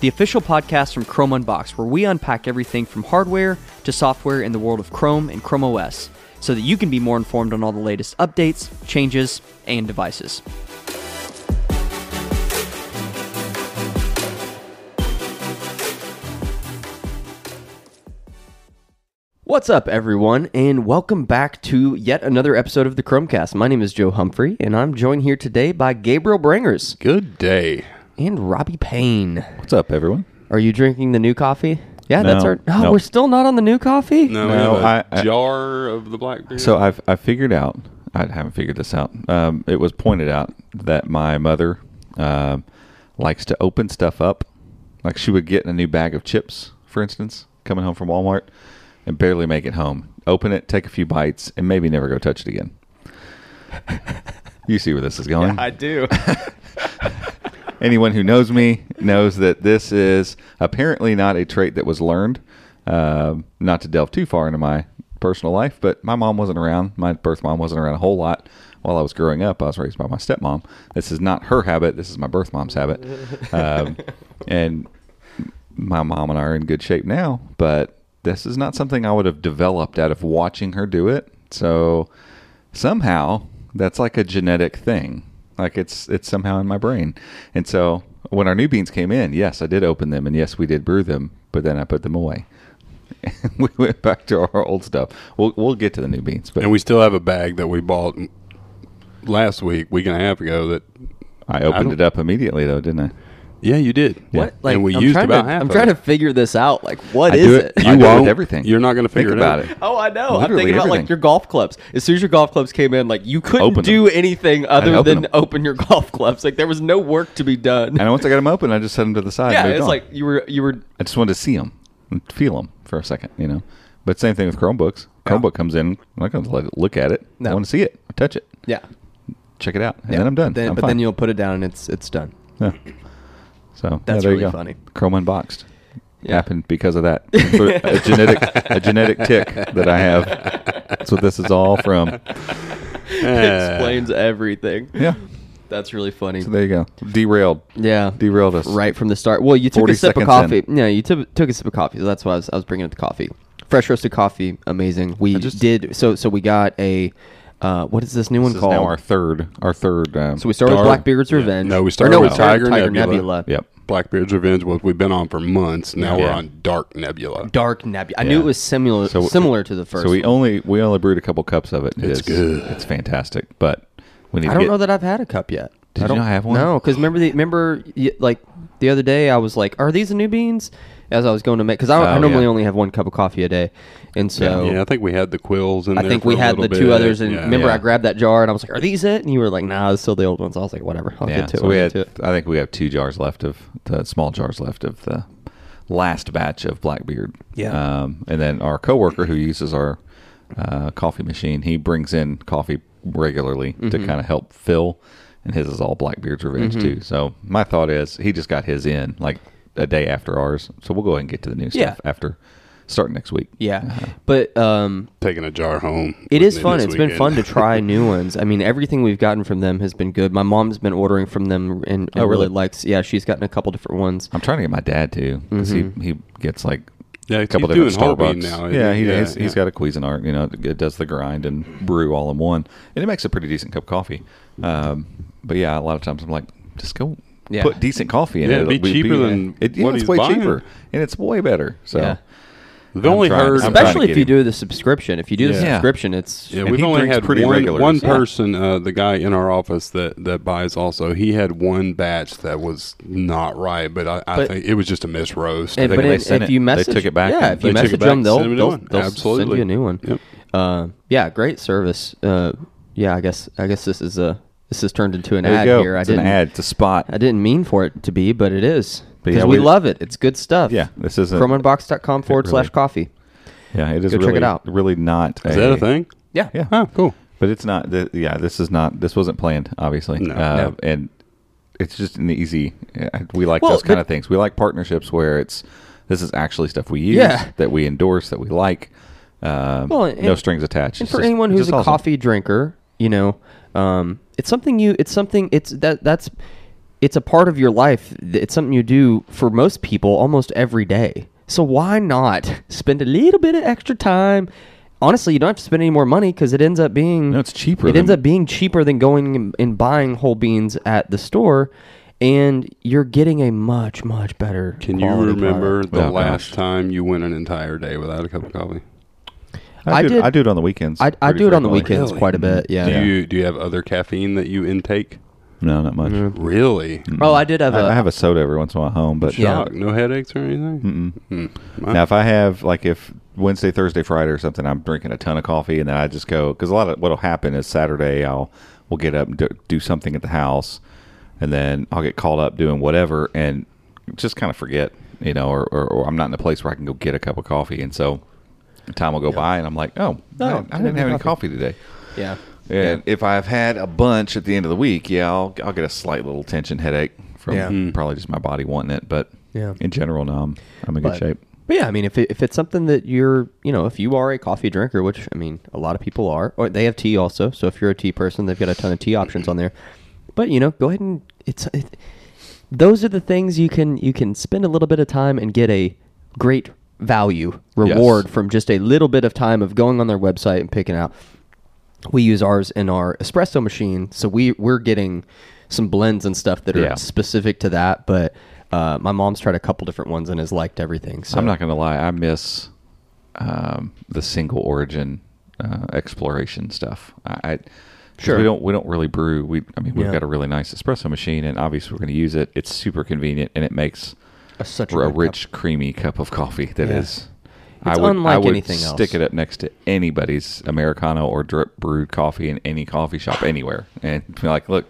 the official podcast from Chrome Unboxed, where we unpack everything from hardware to software in the world of Chrome and Chrome OS, so that you can be more informed on all the latest updates, changes, and devices. What's up, everyone, and welcome back to yet another episode of the Chromecast. My name is Joe Humphrey, and I'm joined here today by Gabriel Brangers. Good day. And Robbie Payne. What's up, everyone? Are you drinking the new coffee? Yeah, no, that's our... No, we're still not on the new coffee? No, we have a jar of the black beer. So I figured out... I haven't figured this out. It was pointed out that my mother likes to open stuff up. Like, she would get a new bag of chips, for instance, coming home from Walmart, and barely make it home. Open it, take a few bites, and maybe never go touch it again. You see where this is going? Yeah, I do. Anyone who knows me knows that this is apparently not a trait that was learned. Not to delve too far into my personal life, but my mom wasn't around. My birth mom wasn't around a whole lot while I was growing up. I was raised by my stepmom. This is not her habit. This is my birth mom's habit. And my mom and I are in good shape now, but this is not something I would have developed out of watching her do it. So somehow that's like a genetic thing. Like, it's somehow in my brain. And so when our new beans came in, yes, I did open them, and yes, we did brew them, but then I put them away. We went back to our old stuff. We'll get to the new beans. But. And we still have a bag that we bought last week and a half ago that... I opened it up immediately, though, didn't I? Yeah, you did. What? Yeah. Like, and we used about half of it. I'm trying to figure this out. Like, what is it? You won't. Everything. You're not going to figure it out. Oh, I know. I'm thinking about, like, your golf clubs. As soon as your golf clubs came in, like, you couldn't do anything other than open your golf clubs. Like, there was no work to be done. And once I got them open, I just set them to the side. Yeah, it's like you were. I just wanted to see them and feel them for a second, you know. But same thing with Chromebooks. Chromebook comes in. I'm not going to let it look at it. No. I want to see it, touch it. Yeah. Check it out, and then I'm done. But then you'll put it down, and it's done. Yeah. So that's really funny. Chrome Unboxed happened because of that. a genetic tick that I have. That's what this is all from. It explains everything. Yeah. That's really funny. So there you go. Derailed. Yeah. Derailed us. Right from the start. Well, you took a sip of coffee. Yeah, you took a sip of coffee. So that's why I was bringing up the coffee. Fresh roasted coffee. Amazing. We did. So we got a... what is this new one called? Is now our third. So we started with Blackbeard's Revenge. No, we started with Tiger Nebula. Yep. Blackbeard's Revenge was we've been on for months. Now we're on Dark Nebula. I knew it was similar to the first. So we only brewed a couple cups of it. It's good. It's fantastic. But we need. I don't know that I've had a cup yet. Did you not have one? No, because remember like the other day I was like, are these the new beans? As I was going to make, because I normally only have one cup of coffee a day, and so I think we had the quills in there. I think we had the two others, and remember I grabbed that jar and I was like, "Are these it?" And you were like, "Nah, it's still the old ones." I was like, "Whatever, I'll get to it." So we had, I think we have two jars left of the last batch of Blackbeard. Yeah. And then our coworker who uses our coffee machine, he brings in coffee regularly to kind of help fill, and his is all Blackbeard's Revenge too. So my thought is he just got his in like a day after ours. So we'll go ahead and get to the new stuff after starting next week. Yeah. But taking a jar home. It is fun. It's been fun to try new ones. I mean, everything we've gotten from them has been good. My mom's been ordering from them and really likes. Yeah, she's gotten a couple different ones. I'm trying to get my dad too, because he gets like a couple different Starbucks now. He's got a Cuisinart. You know, it does the grind and brew all in one, and it makes a pretty decent cup of coffee. But yeah, a lot of times I'm like, just go put decent coffee in it. It'll be cheaper than it. It's way cheaper, and it's way better. So. Yeah. We've only heard, especially if you do the subscription. If you do the subscription, it's we've only had one person, the guy in our office that buys also. He had one batch that was not right, but I think it was just a misroast. And but if you message, they took it back. Yeah, if you message them, they'll absolutely send you a new one. Yep. Yeah, great service. Yeah, I guess this is turned into an ad here. It's an ad. It's a spot. I didn't mean for it to be, but it is. Because we love it. It's good stuff. Yeah. This is ChromeUnboxed.com/coffee. Yeah, it is. Go really, check it out. Really not. Is that a thing? Yeah. Yeah. Oh, cool. But it's not. This wasn't planned, obviously. No. And it's just an easy. We like those kind of things. We like partnerships where this is actually stuff we use that we endorse, that we like. No strings attached. And for anyone who's a coffee drinker, you know, it's a part of your life. It's something you do for most people almost every day. So why not spend a little bit of extra time? Honestly, you don't have to spend any more money because it ends up being... No, it's cheaper. It ends up being cheaper than going and buying whole beans at the store. And you're getting a much, much better Can you remember product. The last time you went an entire day without a cup of coffee? I do it on the weekends. I do it on the weekends quite a bit, yeah. Do you have other caffeine that you intake? No, not much. Really? Mm-mm. Oh, I did have I have a soda every once in a while at home, but no headaches or anything. Mm-mm. Mm-mm. Wow. Now, if I have if Wednesday, Thursday, Friday, or something, I'm drinking a ton of coffee, and then I just go because a lot of what'll happen is Saturday we'll get up and do something at the house, and then I'll get called up doing whatever and just kind of forget, you know, or I'm not in a place where I can go get a cup of coffee, and so time will go by, and I'm like, I didn't have any coffee today. Yeah. And if I've had a bunch at the end of the week, I'll get a slight little tension headache from probably just my body wanting it. But in general, no, I'm in good shape. But yeah, I mean, if it's something that you're, you know, if you are a coffee drinker, which I mean, a lot of people are, or they have tea also. So if you're a tea person, they've got a ton of tea options on there. But you know, go ahead and those are the things you can spend a little bit of time and get a great value reward from just a little bit of time of going on their website and picking out. We use ours in our espresso machine, so we're getting some blends and stuff that are specific to that. But my mom's tried a couple different ones and has liked everything. So I'm not going to lie. I miss the single origin exploration stuff. Sure. We don't really brew. We've got a really nice espresso machine, and obviously we're going to use it. It's super convenient, and it makes such a rich, creamy cup of coffee that is... It's I would stick it up next to anybody's Americano or drip brewed coffee in any coffee shop anywhere, and be like, look,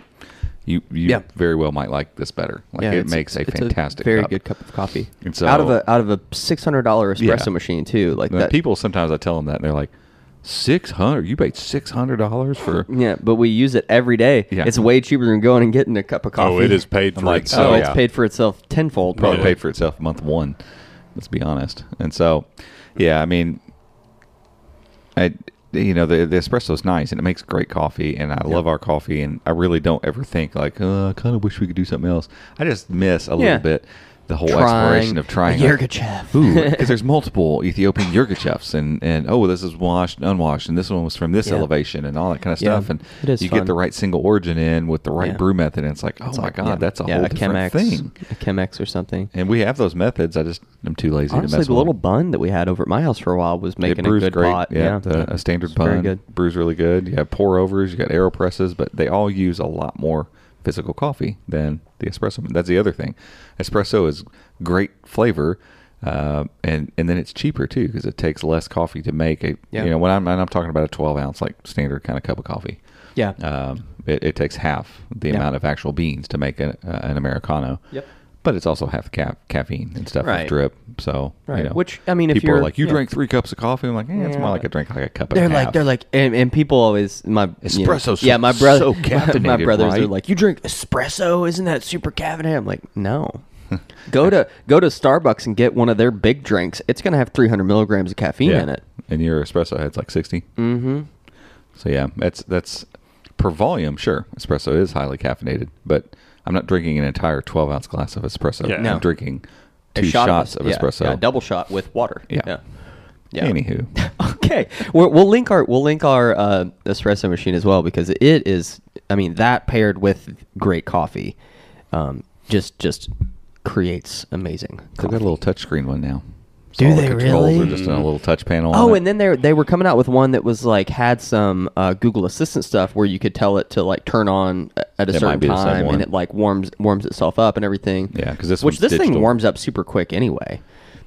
you very well might like this better. Like it makes a fantastic, very good cup of coffee. And so, out of a $600 espresso machine too, like that. People sometimes I tell them that and they're like, $600? You paid $600 for? Yeah, but we use it every day. Yeah. It's way cheaper than going and getting a cup of coffee. Oh, it is paid for itself. Oh, it's paid for itself tenfold. Probably paid for itself month one. Let's be honest. And so. Yeah, I mean, the espresso is nice, and it makes great coffee, and I love our coffee, and I really don't ever think like, I kind of wish we could do something else. I just miss a little bit the whole exploration of trying Yirgacheffe. Ooh, because there's multiple Ethiopian Yirgacheffes, and this is washed and unwashed, and this one was from this elevation, and all that kind of stuff, and you get the right single origin in with the right brew method, and it's like, that's a whole different thing. A Chemex or something. And we have those methods. I just am too lazy to mess with. The little bun that we had over at my house for a while was making a good pot. Yeah, a standard bun. Very good. Brews really good. You have pour-overs, you got AeroPresses, but they all use a lot more physical coffee than the espresso. That's the other thing. Espresso is great flavor, and then it's cheaper too because it takes less coffee to make it. Yeah. You know, when I'm talking about a 12-ounce like standard kind of cup of coffee. Yeah. It takes half the amount of actual beans to make an Americano. Yep. But it's also half caffeine and stuff with drip. So, you know, which, I mean, if people are like, you drank 3 cups of coffee. I'm like, it's more like I drink like a cup and a half. Like, they're like, and people always, my espresso. You know, yeah, my brother, so caffeinated, my brothers are like, you drink espresso? Isn't that super caffeinated? I'm like, no. Go to Starbucks and get one of their big drinks. It's going to have 300 milligrams of caffeine in it. And your espresso head's like 60. Mm-hmm. So yeah, that's per volume. Sure. Espresso is highly caffeinated, but I'm not drinking an entire 12 ounce glass of espresso. Yeah. No. I'm drinking 2 shots of espresso. Yeah, a double shot with water. Yeah. Yeah. Yeah. Anywho. Okay. We'll link our espresso machine as well, because it is, I mean, that paired with great coffee, just creates amazing coffee. They've got a little touchscreen one now. So do they really? Are just in a little touch panel. Oh, and then they were coming out with one that was like had some Google Assistant stuff where you could tell it to like turn on at a certain time, and it like warms itself up and everything. Yeah, because this thing warms up super quick anyway.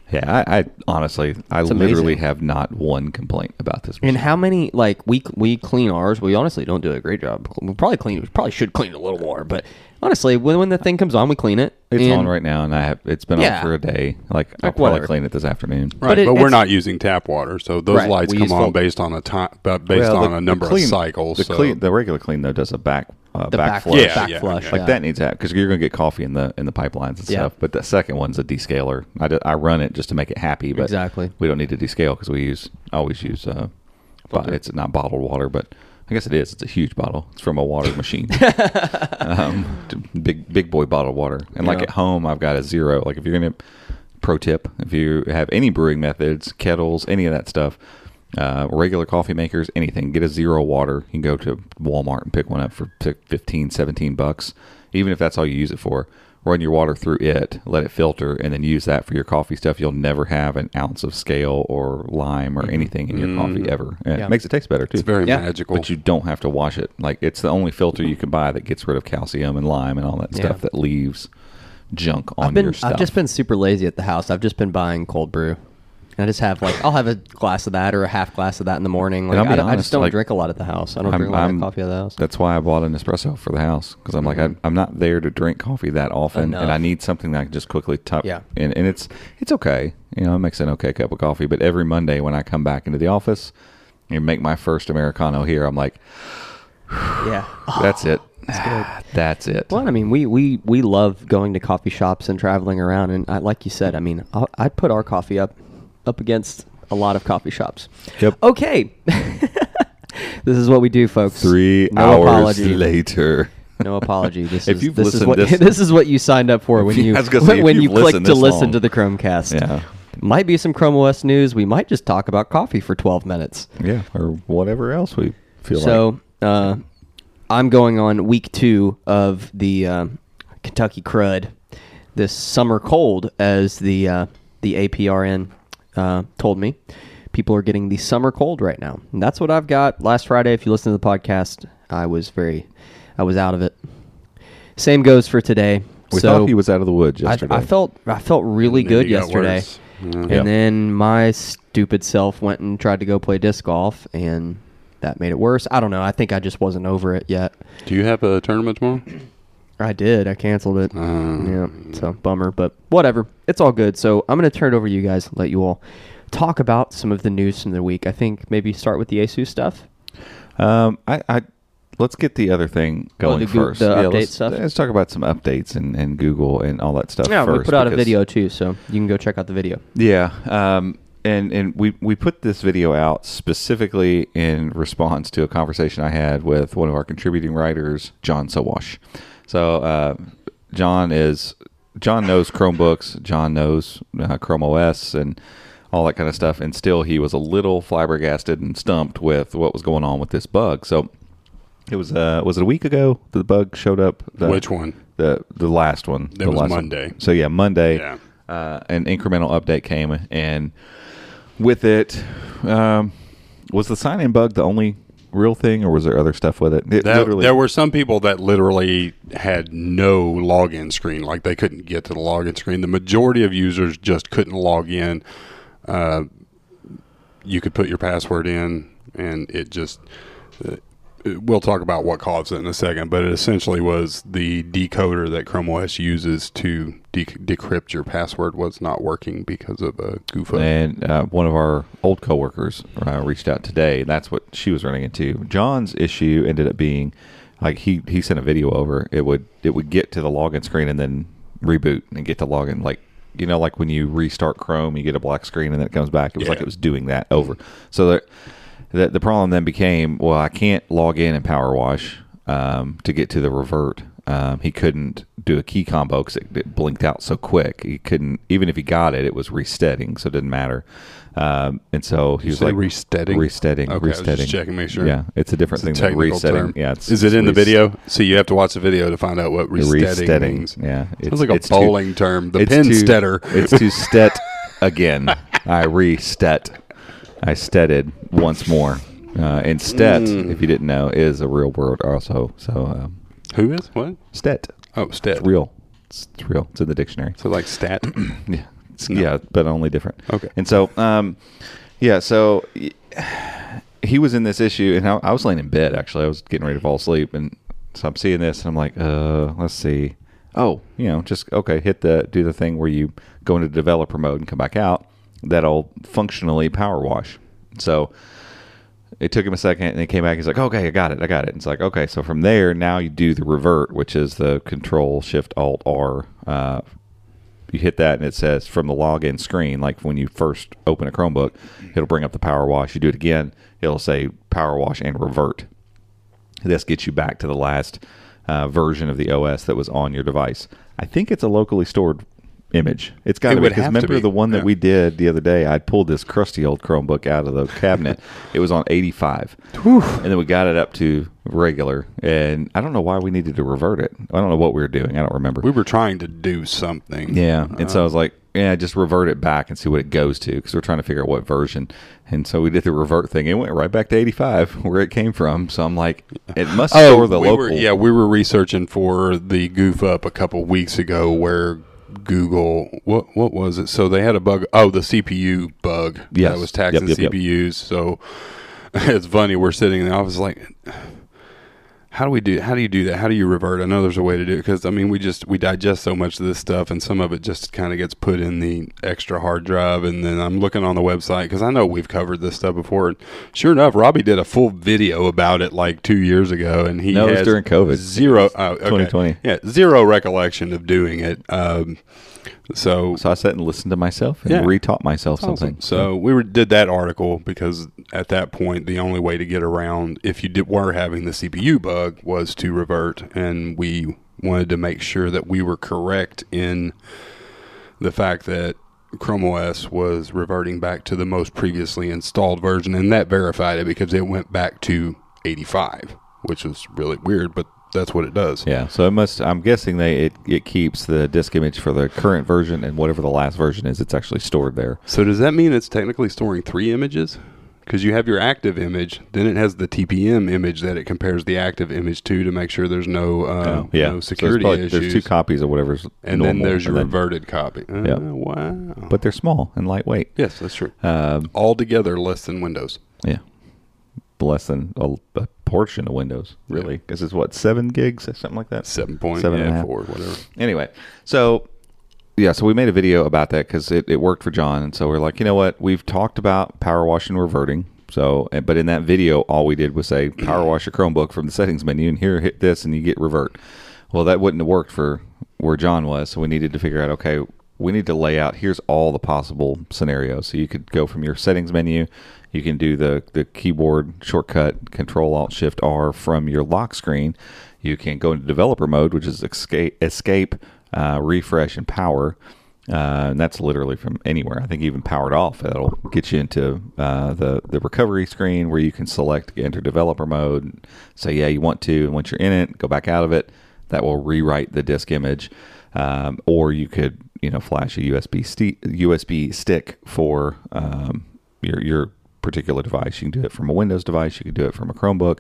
Yeah, I honestly, literally have not one complaint about this machine. And how many, like, we clean ours. We honestly don't do a great job. We probably should clean it a little more. But honestly, when the thing comes on, we clean it. It's on right now, and it's been on for a day. Like, I'll probably clean it this afternoon. Right, but we're not using tap water, so those lights come on based on a time, based on a number of cycles. The regular clean though does a back. Back flush. That needs to happen because you're going to get coffee in the pipelines and stuff. But the second one's a descaler. I run it just to make it happy, but we don't need to descale because we always use it's not bottled water, but I guess it is. It's a huge bottle. It's from a water machine. Big boy bottled water. And like at home, I've got a zero. Like if you're going to, pro tip, if you have any brewing methods, kettles, any of that stuff, regular coffee makers, anything, get a zero water. You can go to Walmart and pick one up for $15-17, even if that's all you use it for. Run your water through it, let it filter, and then use that for your coffee stuff. You'll never have an ounce of scale or lime or anything in your coffee ever. And it makes it taste better too. It's very magical. But you don't have to wash it. Like, it's the only filter you can buy that gets rid of calcium and lime and all that stuff that leaves junk on your stuff. I've just been super lazy at the house. I've just been buying cold brew. I just have I'll have a glass of that or a half glass of that in the morning. Like, I just don't drink a lot at the house. I don't drink a lot of coffee at the house. That's why I bought an espresso for the house, because I'm I'm not there to drink coffee that often, and I need something that I can just quickly top. Yeah. And it's okay. You know, it makes an okay cup of coffee. But every Monday when I come back into the office and make my first Americano here, I'm like, that's it. That's it. Well, I mean, we love going to coffee shops and traveling around. And like you said, I mean, I put our coffee up against a lot of coffee shops. Yep. Okay. This is what we do, folks. 3 hours later. No apology. This is what you signed up for when you clicked to listen to the Chromecast. Yeah. Might be some Chrome OS news. We might just talk about coffee for 12 minutes. Yeah, or whatever else we feel like. So, I'm going on week 2 of the Kentucky crud, this summer cold, as the APRN told me. People are getting the summer cold right now, and that's what I've got. Last Friday, if you listen to the podcast, I was out of it. Same goes for today. We thought he was out of the woods yesterday. I felt really good yesterday, and then my stupid self went and tried to go play disc golf, and that made it worse. I don't know. I think I just wasn't over it yet. Do you have a tournament tomorrow? I did. I canceled it. So bummer, but whatever. It's all good. So I'm going to turn it over to you guys, let you all talk about some of the news from the week. I think maybe start with the Asus stuff. Let's get the other thing going first. The update stuff? Let's talk about some updates and Google and all that stuff first. Yeah, we put out a video too, so you can go check out the video. Yeah, and we put this video out specifically in response to a conversation I had with one of our contributing writers, John Sowash. So John knows Chromebooks, John knows Chrome OS and all that kind of stuff, and still he was a little flabbergasted and stumped with what was going on with this bug. So it was it a week ago that the bug showed up? Which one? The last one. It was Monday. So yeah, Monday. Yeah. An incremental update came, and with it, was the sign-in bug the only real thing, or was there other stuff with it? There were some people that literally had no login screen. Like, they couldn't get to the login screen. The majority of users just couldn't log in. You could put your password in, and it just we'll talk about what caused it in a second, but it essentially was the decoder that Chrome OS uses to decrypt your password was not working because of a goof up. And one of our old coworkers reached out today. That's what she was running into. John's issue ended up being, like, he sent a video over. It would get to the login screen and then reboot and get to login, like, you know, like when you restart Chrome, you get a black screen and then it comes back. It was like it was doing that over. So the problem then became, well, I can't log in and power wash to get to the revert. He couldn't do a key combo because it blinked out so quick. He couldn't, even if he got it, it was resetting, so it didn't matter. And so he was like, resetting. I was just checking, make sure. Yeah, it's a different thing than resetting. Term. Yeah, is it in the video? So you have to watch the video to find out what resetting means. Yeah, sounds like a bowling term. The pin stetter. It's to stet again. I restet. I stetted once more. And stet, if you didn't know, is a real word also. So who is what? Stet. Oh, stet. It's real. It's real. It's in the dictionary. So like stat. Yeah. No. Yeah, but only different. Okay. And so, so he was in this issue, and I was laying in bed, actually. I was getting ready to fall asleep, and so I'm seeing this, and I'm like, let's see. Oh, do the thing where you go into developer mode and come back out. That'll functionally power wash. So it took him a second, and he came back. He's like, okay, I got it. And it's like, okay, so from there, now you do the revert, which is the Control-Shift-Alt-R you hit that, and it says from the login screen, like when you first open a Chromebook, it'll bring up the power wash. You do it again, it'll say power wash and revert. This gets you back to the last version of the OS that was on your device. I think it's a locally stored image. It's got to be, because remember the one that we did the other day, I pulled this crusty old Chromebook out of the cabinet. It was on 85. Whew. And then we got it up to regular, and I don't know why we needed to revert it. I don't know what we were doing. I don't remember. We were trying to do something. Yeah. And so I was like, just revert it back and see what it goes to, because we're trying to figure out what version. And so we did the revert thing. It went right back to 85 where it came from. So I'm like, it must store the local. We were researching for the goof up a couple weeks ago where Google, what was it? So they had a bug. Oh, the CPU bug. Yes. That was taxing CPUs. Yep. So it's funny. We're sitting in the office like, how do you do that? How do you revert? I know there's a way to do it, because I mean, we digest so much of this stuff, and some of it just kind of gets put in the extra hard drive. And then I'm looking on the website, because I know we've covered this stuff before. And sure enough, Robbie did a full video about it like 2 years ago, and he it was during COVID. Zero. 2020. Yeah, zero recollection of doing it. So I sat and listened to myself and re-taught myself something. So we did that article, because at that point, the only way to get around, if you were having the CPU bug, was to revert. And we wanted to make sure that we were correct in the fact that Chrome OS was reverting back to the most previously installed version. And that verified it, because it went back to 85, which was really weird, but that's what it does. Yeah, so it must. I'm guessing it keeps the disk image for the current version, and whatever the last version is, it's actually stored there. So does that mean it's technically storing three images? Because you have your active image, then it has the TPM image that it compares the active image to make sure there's no security issues. There's two copies of whatever's and normal, then there's your reverted copy. Yep. Wow. But they're small and lightweight. Yes, that's true. Altogether, less than Windows. Yeah. Less than a portion of Windows, really, because it's 7 gigs or something like that. 7.4, whatever. Anyway, so we made a video about that, because it worked for John, and so we're like, you know what, we've talked about power wash and reverting. So, but in that video, all we did was say power wash your Chromebook from the settings menu, and here hit this, and you get revert. Well, that wouldn't have worked for where John was, so we needed to figure out, okay, we need to lay out, here's all the possible scenarios. So you could go from your settings menu, you can do the keyboard shortcut, Control-Alt-Shift-R from your lock screen. You can go into developer mode, which is escape refresh, and power. And that's literally from anywhere. I think even powered off, that'll get you into the recovery screen, where you can select enter developer mode, say, you want to, and once you're in it, go back out of it. That will rewrite the disk image. Or you could, flash a USB stick for your particular device. You can do it from a Windows device. You can do it from a Chromebook.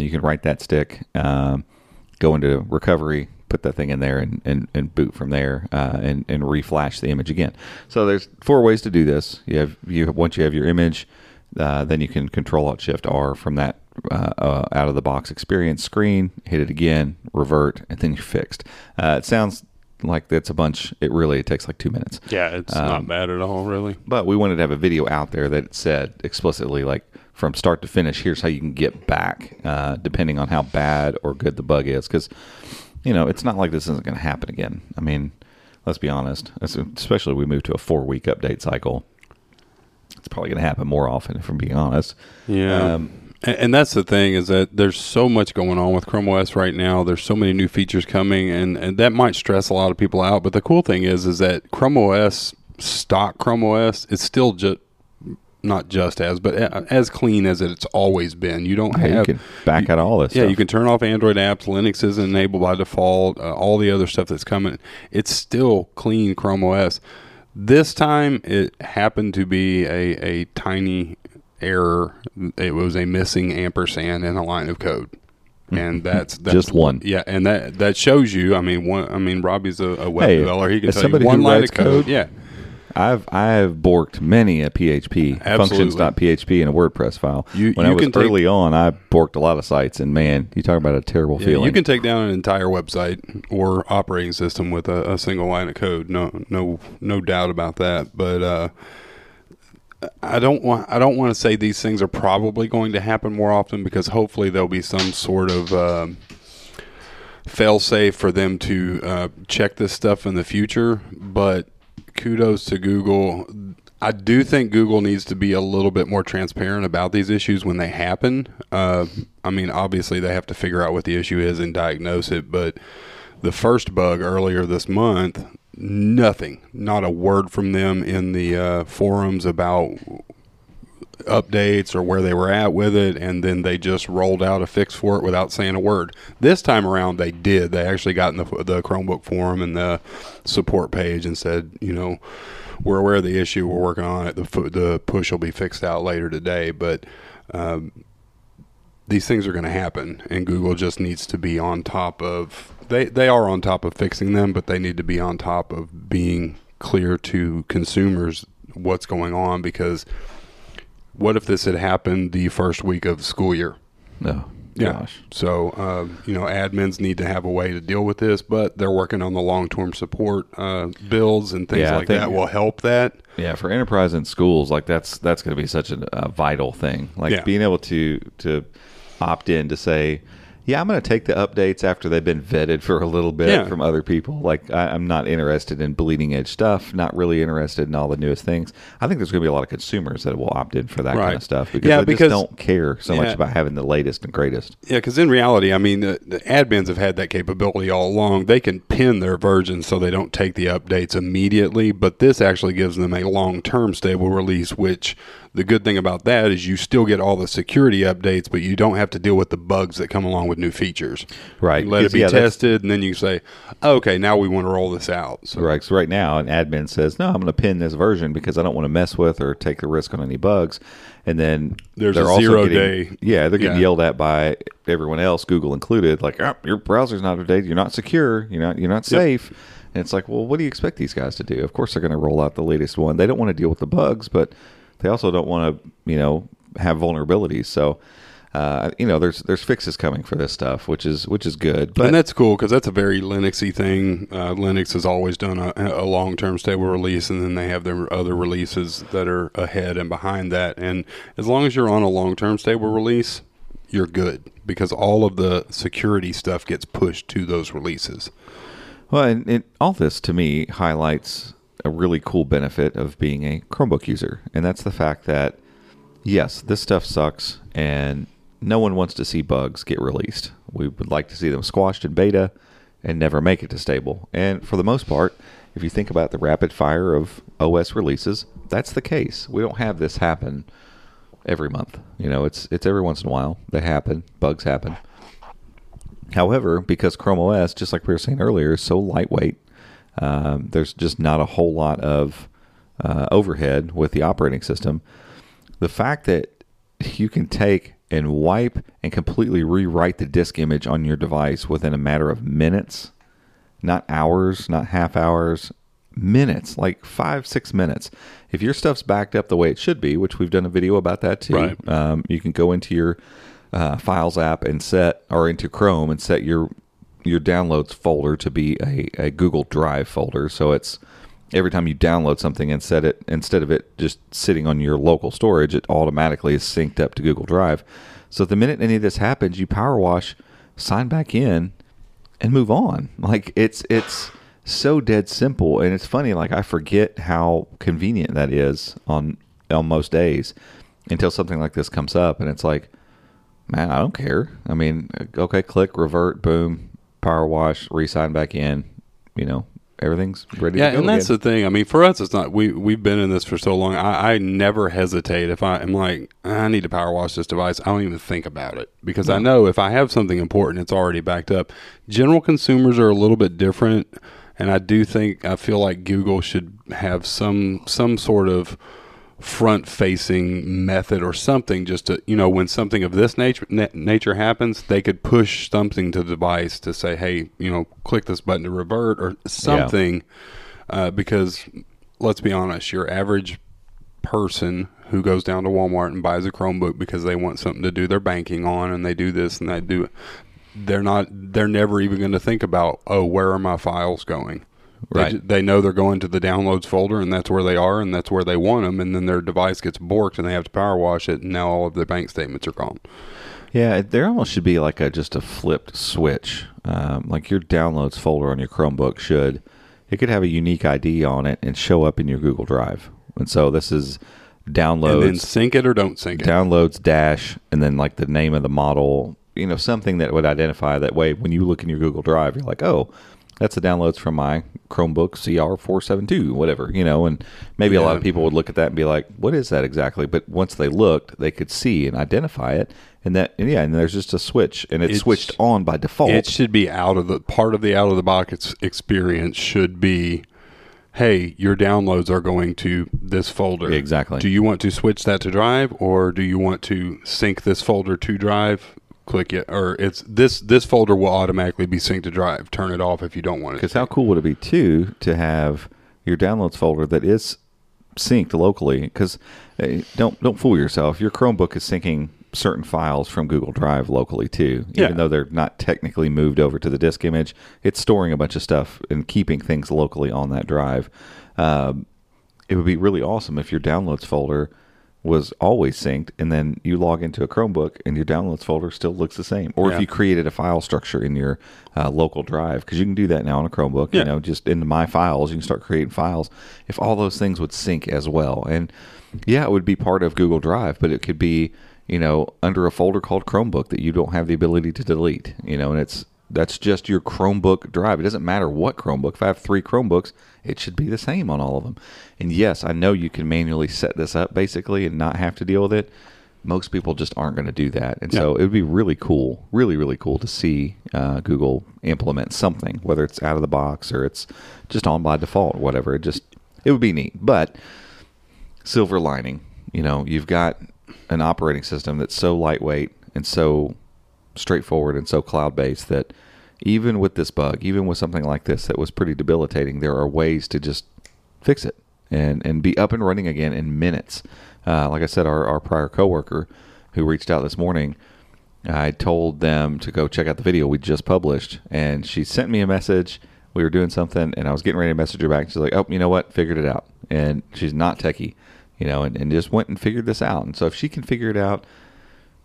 You can write that stick, go into recovery, put that thing in there, and boot from there, and reflash the image again. So there's 4 ways to do this. Once you have your image, then you can Control Alt Shift R from that out of the box experience screen, hit it again, revert, and then you're fixed. It sounds like that's a bunch. It really takes like 2 minutes. Yeah, it's not bad at all, really. But we wanted to have a video out there that said explicitly, like, from start to finish, here's how you can get back, depending on how bad or good the bug is. Because, you know, it's not like this isn't going to happen again. I mean, let's be honest. Especially we moved to a 4-week update cycle. It's probably going to happen more often, if I'm being honest. Yeah. And that's the thing, is that there's so much going on with Chrome OS right now. There's so many new features coming, and that might stress a lot of people out. But the cool thing is that Chrome OS, stock Chrome OS, it's still just, not just as, but as clean as it's always been. You don't have... You can back out all this stuff. Yeah, you can turn off Android apps. Linux isn't enabled by default. All the other stuff that's coming. It's still clean Chrome OS. This time, it happened to be a tiny error. It was a missing ampersand in a line of code. And that's just one. Yeah, and that shows you, I mean, Robbie's a web developer. He can tell you one line of code. Yeah. I've borked many a PHP, functions.php in a WordPress file. Early on, I borked a lot of sites, and man, you talk about a terrible feeling. You can take down an entire website or operating system with a single line of code. No doubt about that. But I don't want to say these things are probably going to happen more often, because hopefully there'll be some sort of fail-safe for them to check this stuff in the future. But kudos to Google. I do think Google needs to be a little bit more transparent about these issues when they happen. I mean, obviously they have to figure out what the issue is and diagnose it, but the first bug earlier this month, nothing, not a word from them in the forums about updates or where they were at with it, and then they just rolled out a fix for it without saying a word. This time around, they did. They actually got in the Chromebook forum and the support page and said, you know, we're aware of the issue, we're working on it, the push will be fixed out later today. But these things are going to happen, and Google just needs to be on top of... They are on top of fixing them, but they need to be on top of being clear to consumers what's going on, because... what if this had happened the first week of school year? No. Yeah. Gosh. So, you know, admins need to have a way to deal with this, but they're working on the long-term support builds and things like that will help that. Yeah, for enterprise and schools, like that's going to be such a vital thing. Like being able to opt in to say, yeah, I'm going to take the updates after they've been vetted for a little bit from other people. Like, I'm not interested in bleeding edge stuff, not really interested in all the newest things. I think there's going to be a lot of consumers that will opt in for that kind of stuff, because they just don't care so much about having the latest and greatest. Yeah, because in reality, I mean, the admins have had that capability all along. They can pin their versions so they don't take the updates immediately, but this actually gives them a long-term stable release, which... the good thing about that is you still get all the security updates, but you don't have to deal with the bugs that come along with new features. Right. You let it be tested, and then you say, okay, now we want to roll this out. So. Right. So right now, an admin says, no, I'm going to pin this version because I don't want to mess with or take the risk on any bugs. And then there's a zero-day. Yeah, they're getting yelled at by everyone else, Google included, like, oh, your browser's not updated, you're not secure, you're not safe. And it's like, well, what do you expect these guys to do? Of course they're going to roll out the latest one. They don't want to deal with the bugs, but... they also don't want to, have vulnerabilities. So, there's fixes coming for this stuff, which is good. But, and that's cool, because that's a very Linuxy thing. Linux has always done a long-term stable release, and then they have their other releases that are ahead and behind that. And as long as you're on a long-term stable release, you're good, because all of the security stuff gets pushed to those releases. Well, and all this to me highlights a really cool benefit of being a Chromebook user, and that's the fact that yes, this stuff sucks and no one wants to see bugs get released. We would like to see them squashed in beta and never make it to stable. And for the most part, if you think about the rapid fire of OS releases, that's the case. We don't have this happen every month. It's every once in a while. They happen. Bugs happen. However, because Chrome OS, just like we were saying earlier, is so lightweight, there's just not a whole lot of overhead with the operating system. The fact that you can take and wipe and completely rewrite the disk image on your device within a matter of minutes, not hours, not half hours, minutes, like 5-6 minutes. If your stuff's backed up the way it should be, which we've done a video about that too, right. You can go into your Files app and set, or into Chrome and set your downloads folder to be a Google Drive folder. So it's every time you download something and set it, instead of it just sitting on your local storage, it automatically is synced up to Google Drive. So the minute any of this happens, you power wash, sign back in, and move on. Like it's so dead simple. And it's funny, like I forget how convenient that is on most days until something like this comes up, and it's like, man, I don't care. I mean, okay, click, revert, boom, power wash, re-sign back in, you know, everything's ready to go. Yeah, and that's again. The thing. I mean, for us, it's not, we've been in this for so long. I never hesitate. If I am like, I need to power wash this device, I don't even think about it, because I know if I have something important, it's already backed up. General consumers are a little bit different, and I feel like Google should have some sort of front-facing method or something, just to, you know, when something of this nature happens, they could push something to the device to say, hey, you know, click this button to revert or something. Yeah. Because let's be honest, your average person who goes down to Walmart and buys a Chromebook because they want something to do their banking on, and they do this and they do it, they're never even going to think about, oh, where are my files going? Right. They know they're going to the downloads folder, and that's where they are, and that's where they want them, and then their device gets borked, and they have to power wash it, and now all of their bank statements are gone. Yeah, there almost should be like just a flipped switch. Like your downloads folder on your Chromebook could have a unique ID on it and show up in your Google Drive. And so this is downloads. And then sync it or don't sync it. Downloads dash, and then like the name of the model, you know, something that would identify that way. When you look in your Google Drive, you're like, oh, that's the downloads from my Chromebook CR472, whatever, you know, and maybe a lot of people would look at that and be like, what is that exactly? But once they looked, they could see and identify it. And there's just a switch, and it's switched on by default. It should be out of the box experience should be, hey, your downloads are going to this folder. Exactly. Do you want to switch that to Drive, or do you want to sync this folder to Drive? Click it, or it's this folder will automatically be synced to Drive. Turn it off if you don't want it. Because how cool would it be too to have your downloads folder that is synced locally? Because hey, don't fool yourself. Your Chromebook is syncing certain files from Google Drive locally too, even though they're not technically moved over to the disk image. It's storing a bunch of stuff and keeping things locally on that drive. It would be really awesome if your downloads folder was always synced, and then you log into a Chromebook and your downloads folder still looks the same. Or if you created a file structure in your local drive, because you can do that now on a Chromebook, you know, just into My Files, you can start creating files. If all those things would sync as well. And yeah, it would be part of Google Drive, but it could be, you know, under a folder called Chromebook that you don't have the ability to delete, you know, and that's just your Chromebook drive. It doesn't matter what Chromebook. If I have 3 Chromebooks, it should be the same on all of them. And yes, I know you can manually set this up basically and not have to deal with it. Most people just aren't going to do that. And so it would be really cool, really, really cool to see Google implement something, whether it's out of the box or it's just on by default or whatever. It would be neat. But silver lining, you know, you've got an operating system that's so lightweight and so straightforward and so cloud-based that even with this bug, even with something like this that was pretty debilitating, there are ways to just fix it and be up and running again in minutes. Like I said, our prior coworker who reached out this morning, I told them to go check out the video we just published, and she sent me a message. We were doing something, and I was getting ready to message her back, and she's like, oh, you know what, figured it out. And she's not techie, you know, and just went and figured this out. And so if she can figure it out,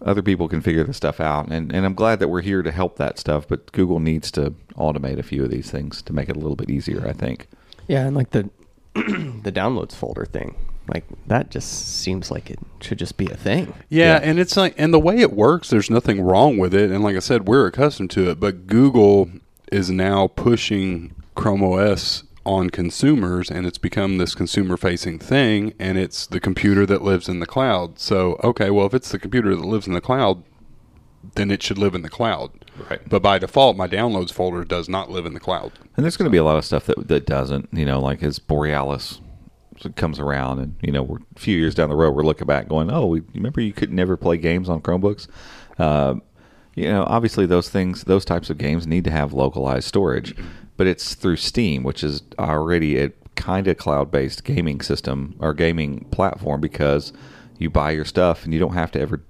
other people can figure this stuff out, and I'm glad that we're here to help that stuff, but Google needs to automate a few of these things to make it a little bit easier, I think. Yeah, and like the downloads folder thing, like that just seems like it should just be a thing. Yeah, and it's like, and the way it works, there's nothing wrong with it, and like I said, we're accustomed to it, but Google is now pushing Chrome OS on consumers, and it's become this consumer-facing thing, and it's the computer that lives in the cloud. So, okay, well, if it's the computer that lives in the cloud, then it should live in the cloud. Right. But by default, my downloads folder does not live in the cloud. And there's going to be a lot of stuff that doesn't, you know, like as Borealis comes around, and, you know, we're a few years down the road, we're looking back going, oh, remember you could never play games on Chromebooks? You know, obviously those types of games need to have localized storage. But it's through Steam, which is already a kind of cloud-based gaming system or gaming platform, because you buy your stuff and you don't have to ever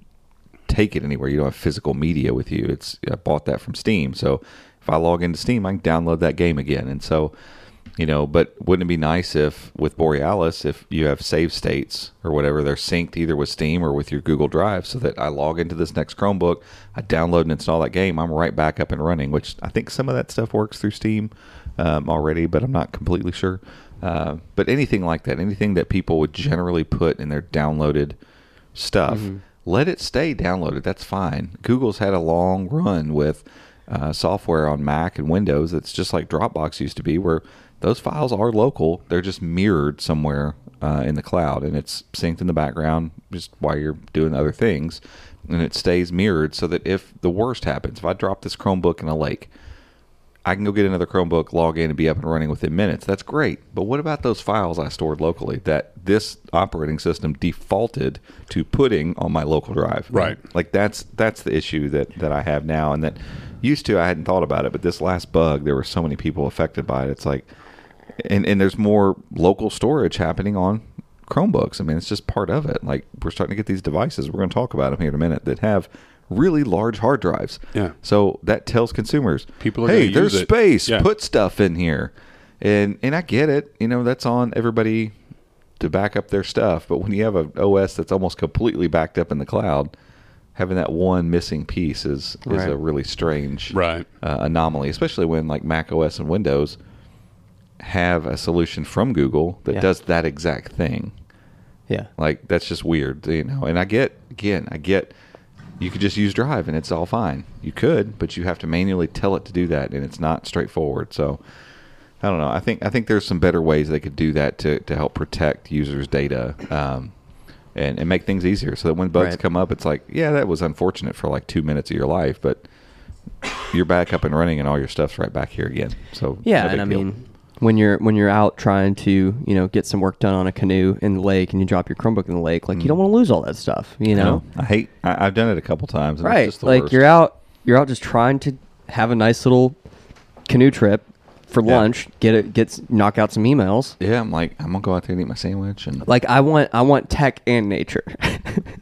take it anywhere. You don't have physical media with you. It's, I bought that from Steam. So if I log into Steam, I can download that game again. And so, you know, but wouldn't it be nice if with Borealis, if you have save states or whatever, they're synced either with Steam or with your Google Drive, so that I log into this next Chromebook, I download and install that game, I'm right back up and running, which I think some of that stuff works through Steam already, but I'm not completely sure. But anything like that, anything that people would generally put in their downloaded stuff, let it stay downloaded. That's fine. Google's had a long run with software on Mac and Windows. It's just like Dropbox used to be, where those files are local. They're just mirrored somewhere in the cloud, and it's synced in the background just while you're doing other things, and it stays mirrored so that if the worst happens, if I drop this Chromebook in a lake, I can go get another Chromebook, log in, and be up and running within minutes. That's great. But what about those files I stored locally that this operating system defaulted to putting on my local drive? Right. Like that's the issue that I have now, and that used to I hadn't thought about it, but this last bug, there were so many people affected by it. It's like, and there's more local storage happening on Chromebooks. I mean, it's just part of it. Like, we're starting to get these devices, we're going to talk about them here in a minute, that have really large hard drives. Yeah. So that tells consumers, people are hey, there's space. Yeah. Put stuff in here. And I get it. You know, that's on everybody to back up their stuff. But when you have an OS that's almost completely backed up in the cloud, having that one missing piece is a really strange anomaly, especially when like Mac OS and Windows have a solution from Google that does that exact thing. Yeah. Like, that's just weird, you know. And I get you could just use Drive and it's all fine. You could, but you have to manually tell it to do that, and it's not straightforward. So I don't know. I think there's some better ways they could do that to help protect users' data and make things easier, so that when bugs come up, it's like, yeah, that was unfortunate for like 2 minutes of your life, but you're back up and running and all your stuff's right back here again. So yeah, no big deal. I mean, when you're out trying to, you know, get some work done on a canoe in the lake, and you drop your Chromebook in the lake, like you don't want to lose all that stuff, you know? No, I've done it a couple times. And it's just the worst. You're out just trying to have a nice little canoe trip for lunch, knock out some emails. Yeah. I'm like, I'm going to go out there and eat my sandwich. And like, I want tech and nature.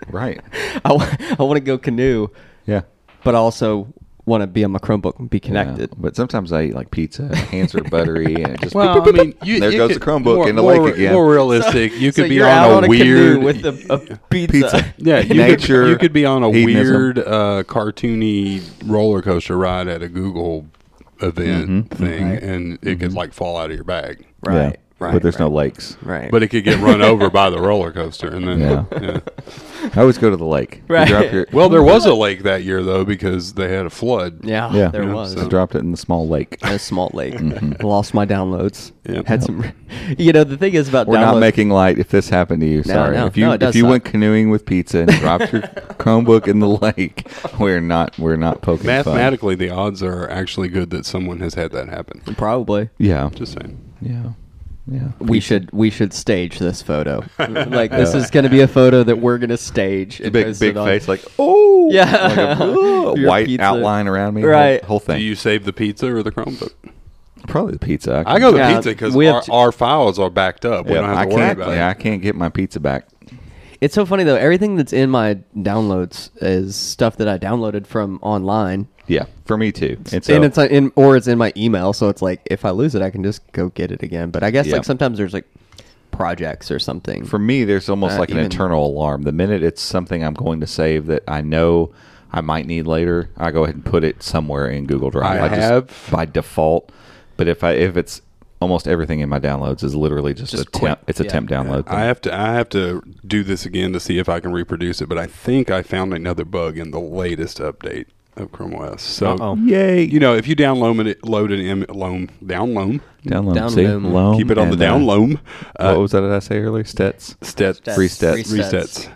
Right. I want to go canoe. Yeah. But also want to be on my Chromebook and be connected. Yeah, but sometimes I eat like pizza, hands are buttery, and it just the Chromebook in the lake again. More realistic, you could be on a weird with a pizza. Yeah, you could be on a weird cartoony roller coaster ride at a Google event thing, and it could like fall out of your bag. Right. Yeah. Right, but there's no lakes. Right. But it could get run over by the roller coaster. And then, I always go to the lake. Right. There was a lake that year, though, because they had a flood. Yeah, there was. So I dropped it in the small lake. A small lake. Lost my downloads. Yep. Had some. You know, the thing is about downloads. We're not making light if this happened to you. Sorry. No, if you went canoeing with pizza and dropped your Chromebook in the lake, we're not poking Mathematically, fun. The odds are actually good that someone has had that happen. Probably. Yeah. Just saying. Yeah. Yeah. We should stage this photo. Like, this is going to be a photo that we're going to stage. And big face, like, oh, yeah, like a white pizza outline around me, right? Whole thing. Do you save the pizza or the Chromebook? Probably the pizza. I go to pizza because our files are backed up. We don't have to worry about it. I can't get my pizza back. It's so funny though. Everything that's in my downloads is stuff that I downloaded from online. Yeah, for me too. And it's in, or it's in my email, so it's like if I lose it, I can just go get it again. But I guess like sometimes there's like projects or something. For me, there's almost like an internal alarm. The minute it's something I'm going to save that I know I might need later, I go ahead and put it somewhere in Google Drive. I just by default. But if it's almost everything in my downloads is literally just a temp. It's a temp download. Yeah. I have to do this again to see if I can reproduce it. But I think I found another bug in the latest update of Chrome OS. So yay! You know, if you download it, keep it on the download. What was that? Did I say earlier? Resets.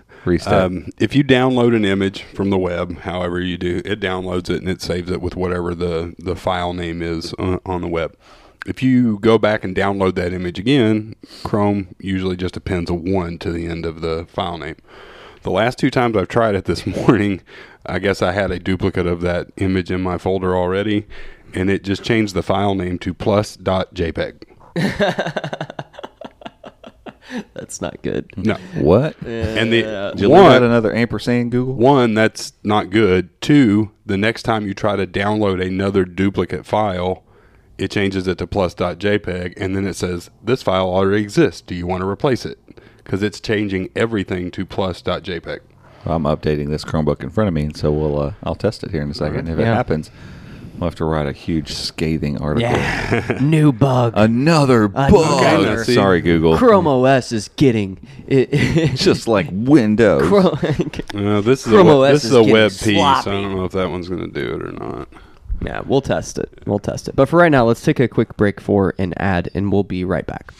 If you download an image from the web, however you do, it downloads it and it saves it with whatever the file name is on the web. If you go back and download that image again, Chrome usually just appends a 1 to the end of the file name. The last two times I've tried it this morning, I guess I had a duplicate of that image in my folder already, and it just changed the file name to plus.jpg. That's not good. No. What? And the you got another ampersand Google? One, that's not good. Two, the next time you try to download another duplicate file, it changes it to plus.jpg, and then it says, this file already exists. Do you want to replace it? Because it's changing everything to plus.jpg. Well, I'm updating this Chromebook in front of me, and so we'll I'll test it here in a second. Right. If it happens, we'll have to write a huge scathing article. Yeah. New bug. Another bug. Sorry, Google. Chrome OS is getting just like Windows. This is a web piece. Sloppy. I don't know if that one's going to do it or not. Yeah, we'll test it. We'll test it. But for right now, let's take a quick break for an ad, and we'll be right back.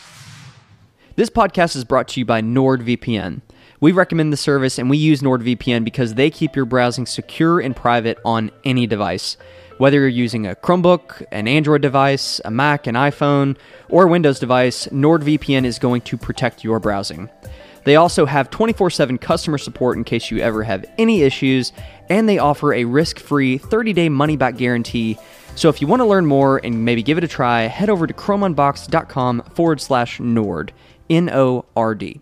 This podcast is brought to you by NordVPN. We recommend the service, and we use NordVPN because they keep your browsing secure and private on any device. Whether you're using a Chromebook, an Android device, a Mac, an iPhone, or a Windows device, NordVPN is going to protect your browsing. They also have 24/7 customer support in case you ever have any issues, and they offer a risk-free 30-day money-back guarantee. So if you want to learn more and maybe give it a try, head over to chromeunboxed.com/Nord, N-O-R-D.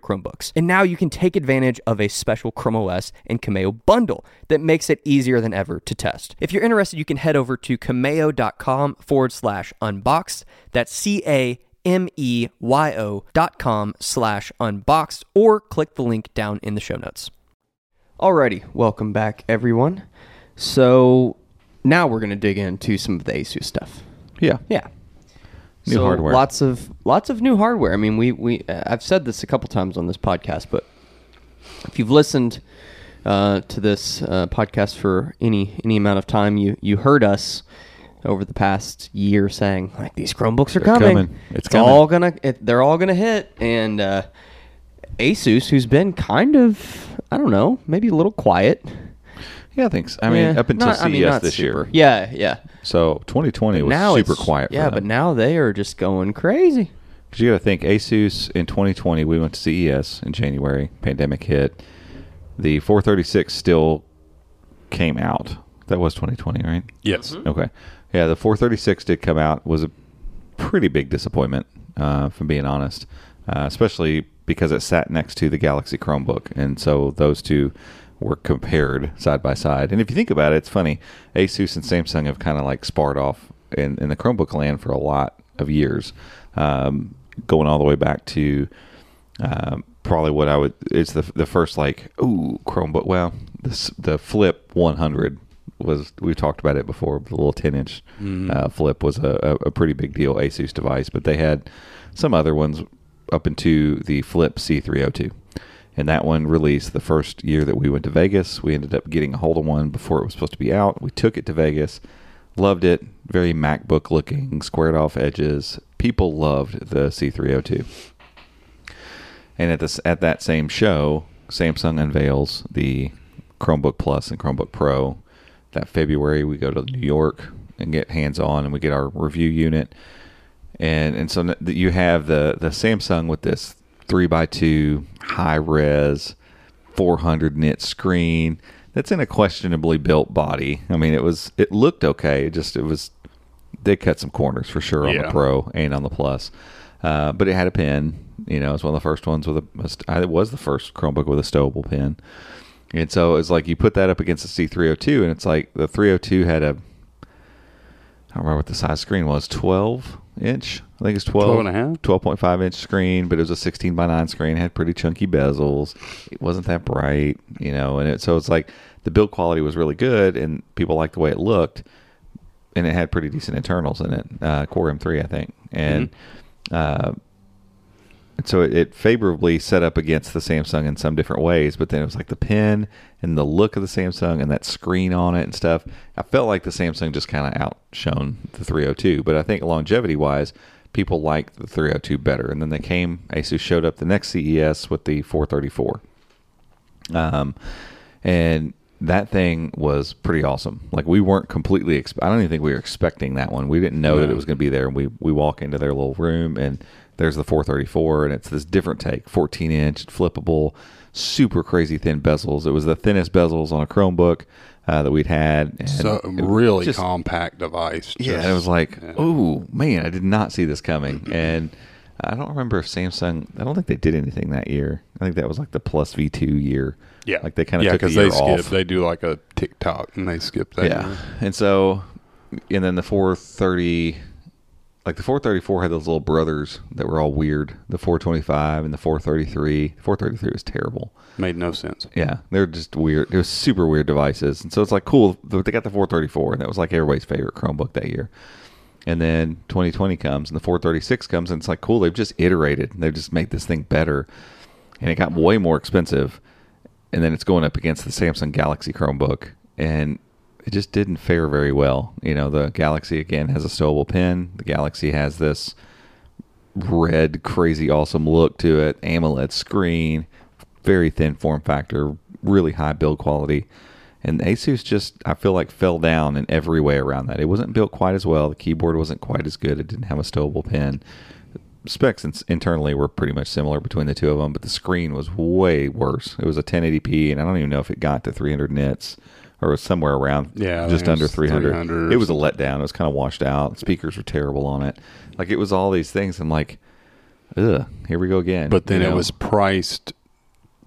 Chromebooks. And now you can take advantage of a special Chrome OS and Cameyo bundle that makes it easier than ever to test. If you're interested, you can head over to cameyo.com/unboxed. That's CAMEYO.com/unboxed, or click the link down in the show notes. Alrighty, welcome back everyone. So now we're going to dig into some of the Asus stuff. Yeah. Yeah. New hardware. Lots of new hardware. I mean, I've said this a couple times on this podcast, but if you've listened to this podcast for any amount of time, you heard us over the past year saying like these Chromebooks are coming. They're all gonna hit. And Asus, who's been kind of, I don't know, maybe a little quiet. Yeah, thanks. I mean, up until CES this year. Yeah, yeah. So 2020 was super quiet for them. Yeah, but now they are just going crazy. Because you got to think, Asus in 2020, we went to CES in January. Pandemic hit. The 436 still came out. That was 2020, right? Yes. Mm-hmm. Okay. Yeah, the 436 did come out. Was a pretty big disappointment, if I'm being honest, especially because it sat next to the Galaxy Chromebook. And so those two were compared side by side. And if you think about it, it's funny. Asus and Samsung have kind of like sparred off in the Chromebook land for a lot of years, going all the way back to probably what I would... It's the first like, ooh, Chromebook. Well, the Flip 100 was... We've talked about it before. The little 10-inch Flip was a pretty big deal Asus device, but they had some other ones up into the Flip C302. And that one released the first year that we went to Vegas. We ended up getting a hold of one before it was supposed to be out. We took it to Vegas. Loved it. Very MacBook looking, squared off edges. People loved the C302. And at that same show, Samsung unveils the Chromebook Plus and Chromebook Pro. That February, we go to New York and get hands-on, and we get our review unit. And so you have the Samsung with this 3x2 high res 400 nit screen that's in a questionably built body. I mean, it looked okay. They cut some corners for sure on the Pro and on the Plus, but it had a pin. You know, it's one of the first ones with it was the first Chromebook with a stowable pin. And so it's like you put that up against the C302, and it's like the 302 had a, I don't remember what the size screen was, 12-inch. I think it's 12.5? 12.5-inch screen, but it was a 16x9 screen. It had pretty chunky bezels. It wasn't that bright, you know. And so it's like the build quality was really good, and people liked the way it looked, and it had pretty decent internals in it, Core M3, I think. And so it favorably set up against the Samsung in some different ways, but then it was like the pin and the look of the Samsung and that screen on it and stuff. I felt like the Samsung just kind of outshone the 302, but I think longevity-wise, people liked the 302 better. And then they came, Asus showed up the next CES with the 434. And that thing was pretty awesome. Like, we weren't completely, I don't even think we were expecting that one. We didn't know that it was going to be there. And we walk into their little room, and there's the 434, and it's this different take, 14-inch, flippable, super crazy thin bezels. It was the thinnest bezels on a Chromebook that we'd had. And so really just, compact device. Just, yeah, it was like, oh, man, I did not see this coming. And I don't remember if Samsung, I don't think they did anything that year. I think that was like the Plus V2 year. Yeah. Like they kind of took the year off. Yeah, because they do like a TikTok and they skip that. Yeah. Year. And so, and then the 430, like the 434 had those little brothers that were all weird. The 425 and the 433. The 433 was terrible. Made no sense. Yeah. They're just weird. It was super weird devices. And so it's like, cool. They got the 434 and that was like everybody's favorite Chromebook that year. And then 2020 comes and the 436 comes and it's like, cool, they've just iterated. They've just made this thing better. And it got way more expensive. And then it's going up against the Samsung Galaxy Chromebook. And it just didn't fare very well. You know, the Galaxy, again, has a stowable pen. The Galaxy has this red, crazy, awesome look to it. AMOLED screen. Very thin form factor. Really high build quality. And Asus just, I feel like, fell down in every way around that. It wasn't built quite as well. The keyboard wasn't quite as good. It didn't have a stowable pen. Specs internally were pretty much similar between the two of them, but the screen was way worse. It was a 1080p, and I don't even know if it got to 300 nits or was somewhere around just under 300. It was a letdown. It was kind of washed out. Speakers were terrible on it. Like, it was all these things. I'm like, ugh, here we go again. But then it was priced...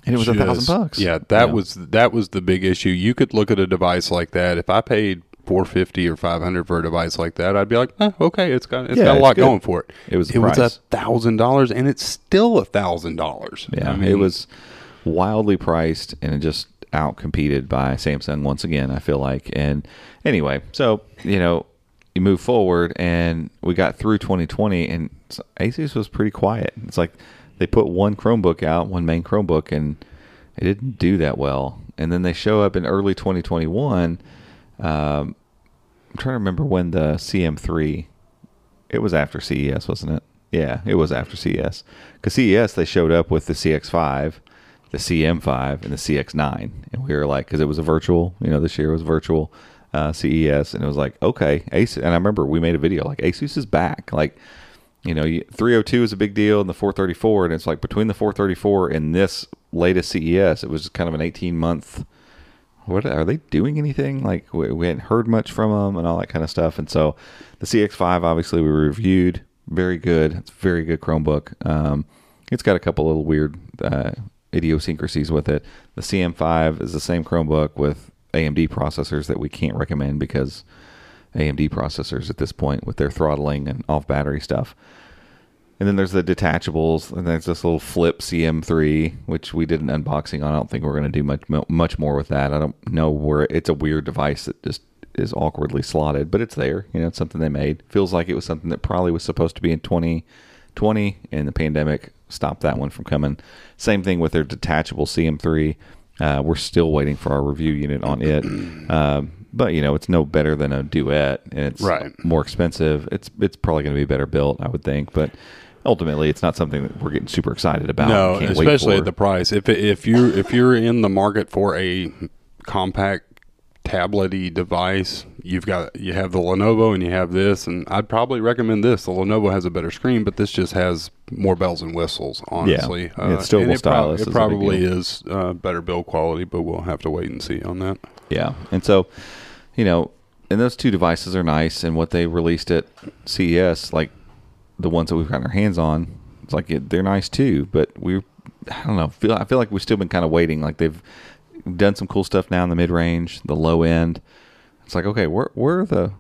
And it was $1,000. Yeah, that was the big issue. You could look at a device like that. If I paid $450 or $500 for a device like that, I'd be like, eh, okay, it's got a lot going for it. It was $1,000, and it's still $1,000. Yeah, I mean, it was wildly priced, and it just outcompeted by Samsung once again. I feel like, and anyway, so you move forward, and we got through 2020, and Asus was pretty quiet. It's like, they put one Chromebook out, one main Chromebook, and it didn't do that well. And then they show up in early 2021. I'm trying to remember when the CM3, it was after CES, wasn't it? Yeah, it was after CES. Because CES, they showed up with the CX5, the CM5, and the CX9. And we were like, because it was a virtual, this year was virtual CES. And it was like, okay, Asus. And I remember we made a video like, Asus is back. Like, 302 is a big deal, and the 434, and it's like between the 434 and this latest CES, it was kind of an 18-month. What are they doing? Anything? Like, we hadn't heard much from them and all that kind of stuff. And so, the CX5 obviously we reviewed, very good. It's a very good Chromebook. It's got a couple little weird idiosyncrasies with it. The CM5 is the same Chromebook with AMD processors that we can't recommend because AMD processors at this point with their throttling and off battery stuff. And then there's the detachables, and there's this little flip CM3, which we did an unboxing on. I don't think we're going to do much more with that. I don't know where it's a weird device that just is awkwardly slotted, but it's there. It's something they made. Feels like it was something that probably was supposed to be in 2020, and the pandemic stopped that one from coming. Same thing with their detachable CM3. We're still waiting for our review unit on it. But it's no better than a Duet, and it's more expensive. It's probably going to be better built, I would think. But ultimately, it's not something that we're getting super excited about. No, especially at the price. If you're in the market for a compact tablet-y device, you have the Lenovo and you have this, and I'd probably recommend this. The Lenovo has a better screen, but this just has more bells and whistles. Honestly, it's stowable stylus. It probably is better build quality, but we'll have to wait and see on that. Yeah, and so. And those two devices are nice, and what they released at CES, like the ones that we've gotten our hands on, it's like they're nice too. But I feel like we've still been kind of waiting. Like they've done some cool stuff now in the mid range, the low end. It's like, okay, where's the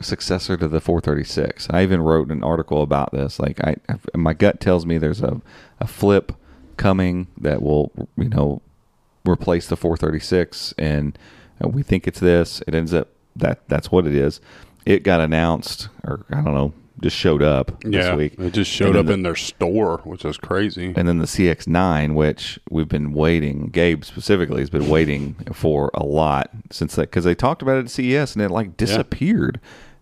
successor to the 436? I even wrote an article about this. Like my gut tells me there's a flip coming that will replace the 436 and. We think it's this. It ends up that's what it is. It got announced, or I don't know, just showed up this week. It just showed up in their store, which is crazy. And then the CX9, which we've been waiting, Gabe specifically has been waiting for a lot since that, because they talked about it at CES and it like disappeared.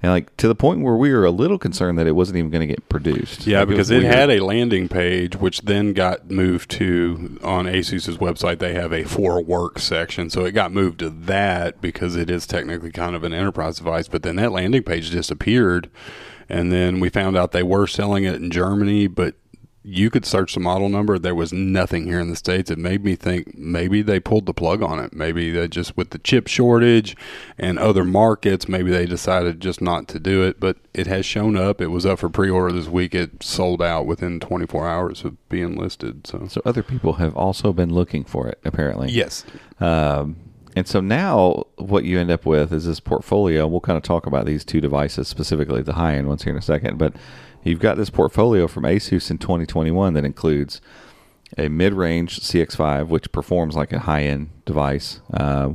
And like to the point where we were a little concerned that it wasn't even going to get produced. Yeah, like because it had a landing page, which then got moved to, on Asus's website, they have a for work section. So it got moved to that because it is technically kind of an enterprise device. But then that landing page disappeared. And then we found out they were selling it in Germany, but you could search the model number. There was nothing here in the States. It made me think maybe they pulled the plug on it. Maybe they just, with the chip shortage and other markets, maybe they decided just not to do it. But it has shown up. It was up for pre-order this week. It sold out within 24 hours of being listed. So other people have also been looking for it, apparently. Yes. And so now what you end up with is this portfolio. We'll kind of talk about these two devices, specifically the high-end ones here in a second. But you've got this portfolio from Asus in 2021 that includes a mid-range CX5, which performs like a high-end device.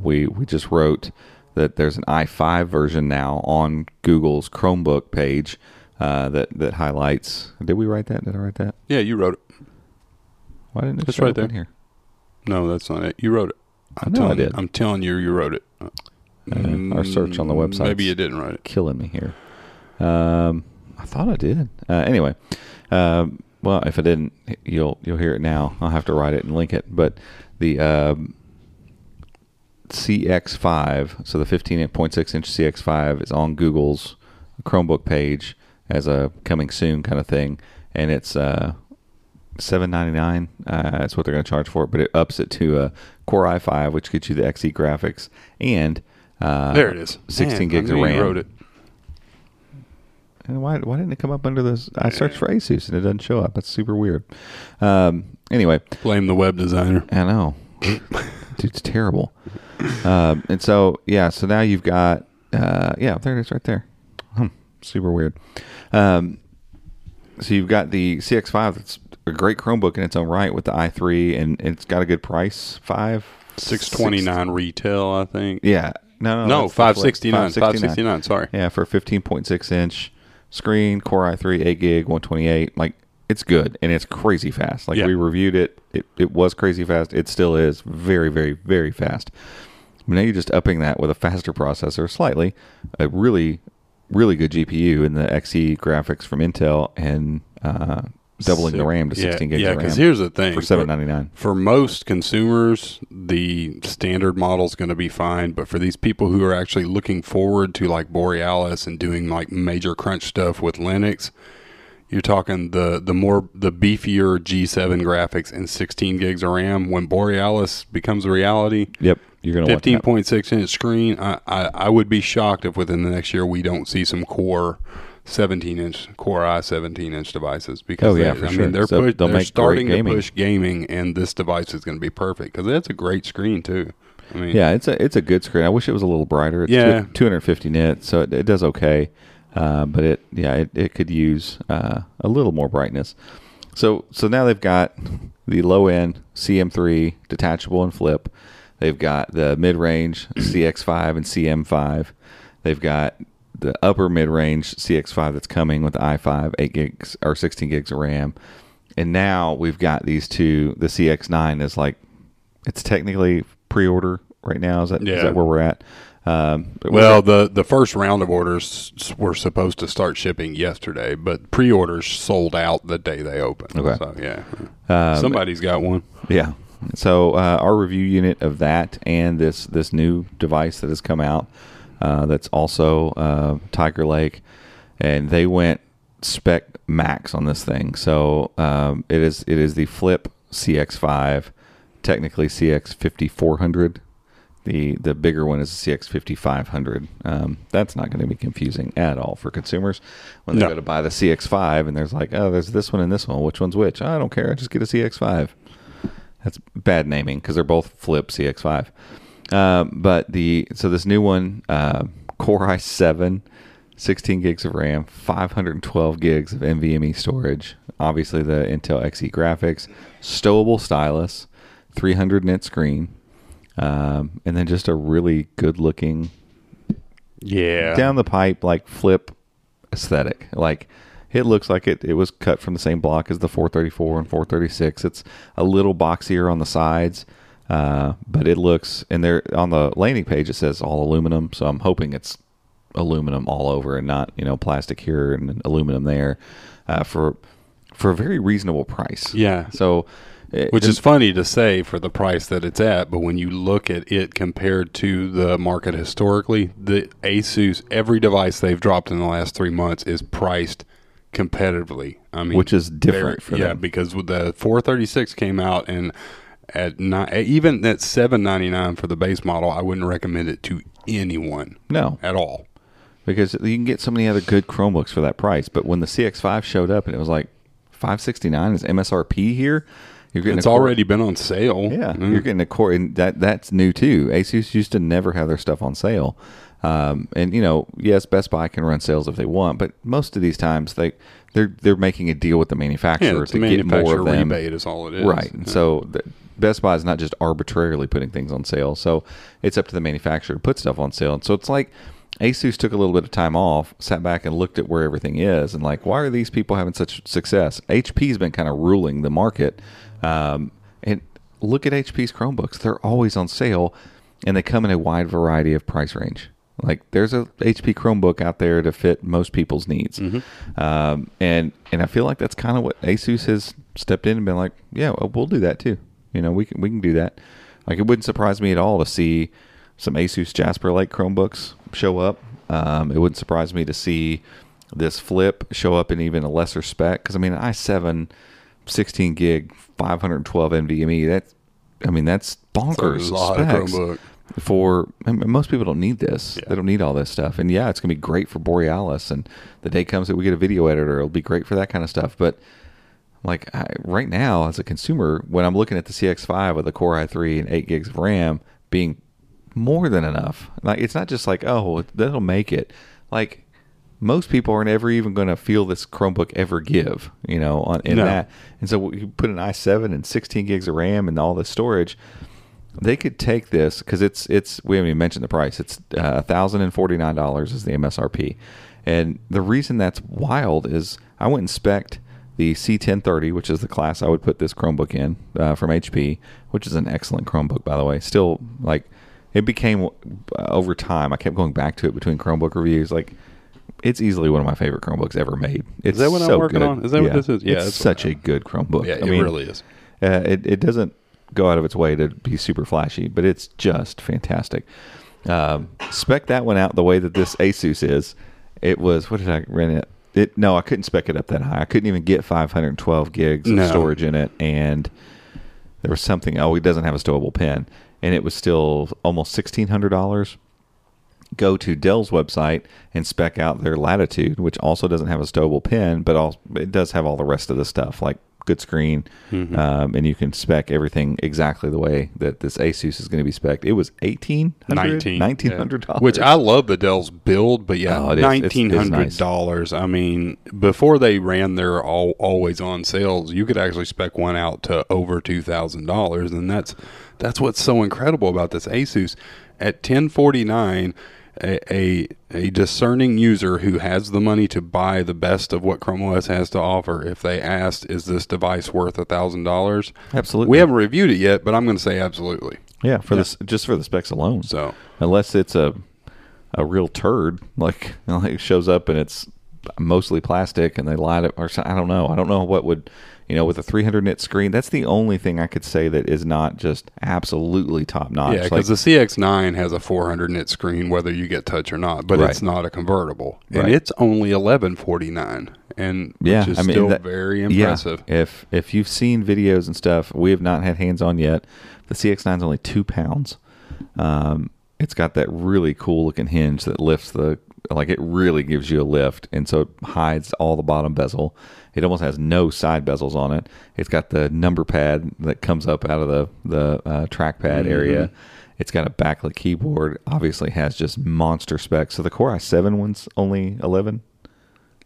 We just wrote that there's an i5 version now on Google's Chromebook page that highlights. Did we write that? Did I write that? Yeah, you wrote it. Why didn't it show up in here? No, that's not it. You wrote it. I did. I'm telling you, you wrote it. Our search on the website. Maybe you didn't write it. Killing me here. I thought I did. Anyway, well, if I didn't, you'll hear it now. I'll have to write it and link it. But the CX5, so the 15.6-inch CX5 is on Google's Chromebook page as a coming soon kind of thing, and it's $799. That's what they're going to charge for it, but it ups it to a Core i5, which gets you the Xe graphics and there it is, 16 gigs of RAM. Wrote it. And why didn't it come up under this? I searched for Asus and it doesn't show up. That's super weird. Anyway, blame the web designer. I know, dude's terrible. And so yeah, so now you've got there it is right there. Super weird. So you've got the CX5 that's a great Chromebook in its own right with the i3, and it's got a good price, $629 retail, I think. Yeah, no, $569. Sorry, yeah, for a 15.6-inch screen, Core i3, 8 gig, 128. Like it's good, and it's crazy fast. Like we reviewed it. It was crazy fast. It still is very, very, very fast. But now you're just upping that with a faster processor, slightly, a really, really good GPU in the Xe graphics from Intel, and doubling the RAM to 16 gigs of RAM. Yeah, because here's the thing. For $799. For most consumers, the standard model is going to be fine. But for these people who are actually looking forward to like Borealis and doing like major crunch stuff with Linux, you're talking the beefier G7 graphics and 16 gigs of RAM. When Borealis becomes a reality, yep, you're going to 15.6-inch screen. I would be shocked if within the next year we don't see some Core 17-inch Core i 17-inch devices, because they're starting to push gaming, and this device is going to be perfect because it's a great screen too. I mean, yeah, it's a good screen. I wish it was a little brighter. It's 250 nits, so it does okay, but it could use a little more brightness. So now they've got the low end CM3 detachable and flip. They've got the mid range CX5 and CM5. They've got the upper mid-range CX5 that's coming with the i5, 8 gigs or 16 gigs of RAM. And now we've got these two. The CX9 is like, it's technically pre-order right now. Is that where we're at? The first round of orders were supposed to start shipping yesterday, but pre-orders sold out the day they opened. Okay. So, yeah. Somebody's got one. Yeah. So our review unit of that and this new device that has come out, that's also Tiger Lake, and they went spec max on this thing. So it is the Flip CX5, technically CX5400. The bigger one is the CX5500. That's not going to be confusing at all for consumers when they go to buy the CX5, and there's like, oh, there's this one and this one. Which one's which? I don't care. I just get a CX5. That's bad naming because they're both Flip CX5. But this new one, Core i7, 16 gigs of RAM, 512 gigs of NVMe storage, obviously the Intel Xe graphics, stowable stylus, 300 nit screen, and then just a really good looking, down the pipe, like Flip aesthetic. Like it looks like it was cut from the same block as the 434 and 436. It's a little boxier on the sides. But it looks, and there on the landing page it says all aluminum, so I'm hoping it's aluminum all over and not, you know, plastic here and aluminum there, for a very reasonable price. Yeah. So, which is funny to say for the price that it's at, but when you look at it compared to the market historically, the Asus, every device they've dropped in the last 3 months is priced competitively. I mean, which is different for them. Because with the 436 came out and at even at $799 for the base model, I wouldn't recommend it to anyone. No, at all, because you can get so many other good Chromebooks for that price. But when the CX5 showed up and it was like $569 is MSRP here. It's already been on sale. Yeah, you're getting a core, and that's new too. Asus used to never have their stuff on sale, and you know, yes, Best Buy can run sales if they want, but most of these times they're making a deal with the manufacturer to get more of them. Rebate is all it is, right? And so Best Buy is not just arbitrarily putting things on sale, so it's up to the manufacturer to put stuff on sale. And so it's like Asus took a little bit of time off, sat back and looked at where everything is, and like, why are these people having such success? HP's been kind of ruling the market. And look at HP's Chromebooks. They're always on sale, and they come in a wide variety of price range. Like, there's a HP Chromebook out there to fit most people's needs. Mm-hmm. And I feel like that's kind of what Asus has stepped in and been like, yeah, we'll do that too. You know, we can do that. Like, it wouldn't surprise me at all to see some Asus Jasper Lake Chromebooks show up. It wouldn't surprise me to see this Flip show up in even a lesser spec. Because, I mean, an i7... 16 gig, 512 NVMe. That's bonkers specs for. I mean, most people don't need this. Yeah. They don't need all this stuff. And yeah, it's gonna be great for Borealis. And the day comes that we get a video editor, it'll be great for that kind of stuff. But like right now, as a consumer, when I'm looking at the CX5 with a Core i3 and 8 gigs of RAM being more than enough, like it's not just like, oh, that'll make it. Like, most people aren't ever even going to feel this Chromebook ever give, you know, that. And so you put an i7 and 16 gigs of RAM and all the storage, they could take this because we haven't even mentioned the price. It's $1,049 is the MSRP. And the reason that's wild is I went and spec'd the C1030, which is the class I would put this Chromebook in from HP, which is an excellent Chromebook, by the way. Still, like, it became over time. I kept going back to it between Chromebook reviews, like, it's easily one of my favorite Chromebooks ever made. It's so good. Is that what I'm working on? Is that what this is? Yeah, it's such a good Chromebook. Yeah, it really is. It doesn't go out of its way to be super flashy, but it's just fantastic. Spec that one out the way that this Asus is. It was, what did I rent it? No, I couldn't spec it up that high. I couldn't even get 512 gigs of storage in it. And there was something, it doesn't have a stowable pin. And it was still almost $1,600. Go to Dell's website and spec out their Latitude, which also doesn't have a stowable pin, but it does have all the rest of the stuff, like good screen, and you can spec everything exactly the way that this Asus is going to be spec'd. It was $1,900, yeah. Which I love the Dell's build, but yeah, $1,900. Nice. I mean, before they ran their always on sales, you could actually spec one out to over $2,000, and that's what's so incredible about this Asus. At $1,049. A discerning user who has the money to buy the best of what Chrome OS has to offer, if they asked, is this device worth $1,000? Absolutely. We haven't reviewed it yet, but I'm going to say absolutely. Yeah, this just for the specs alone. So unless it's a real turd, like it shows up and it's mostly plastic and they lied it, or I don't know what would, you know, with a 300 nit screen, that's the only thing I could say that is not just absolutely top notch. Yeah, because the CX9 has a 400 nit screen, whether you get touch or not, but it's not a convertible, and it's only $1,149, and which is still very impressive. Yeah, if you've seen videos and stuff, we have not had hands on yet. The CX9 is only 2 pounds. It's got that really cool looking hinge that lifts the. Like, it really gives you a lift, and so it hides all the bottom bezel. It almost has no side bezels on it. It's got the number pad that comes up out of the trackpad area. It's got a backlit keyboard. Obviously has just monster specs. So the Core i7 one's only 11.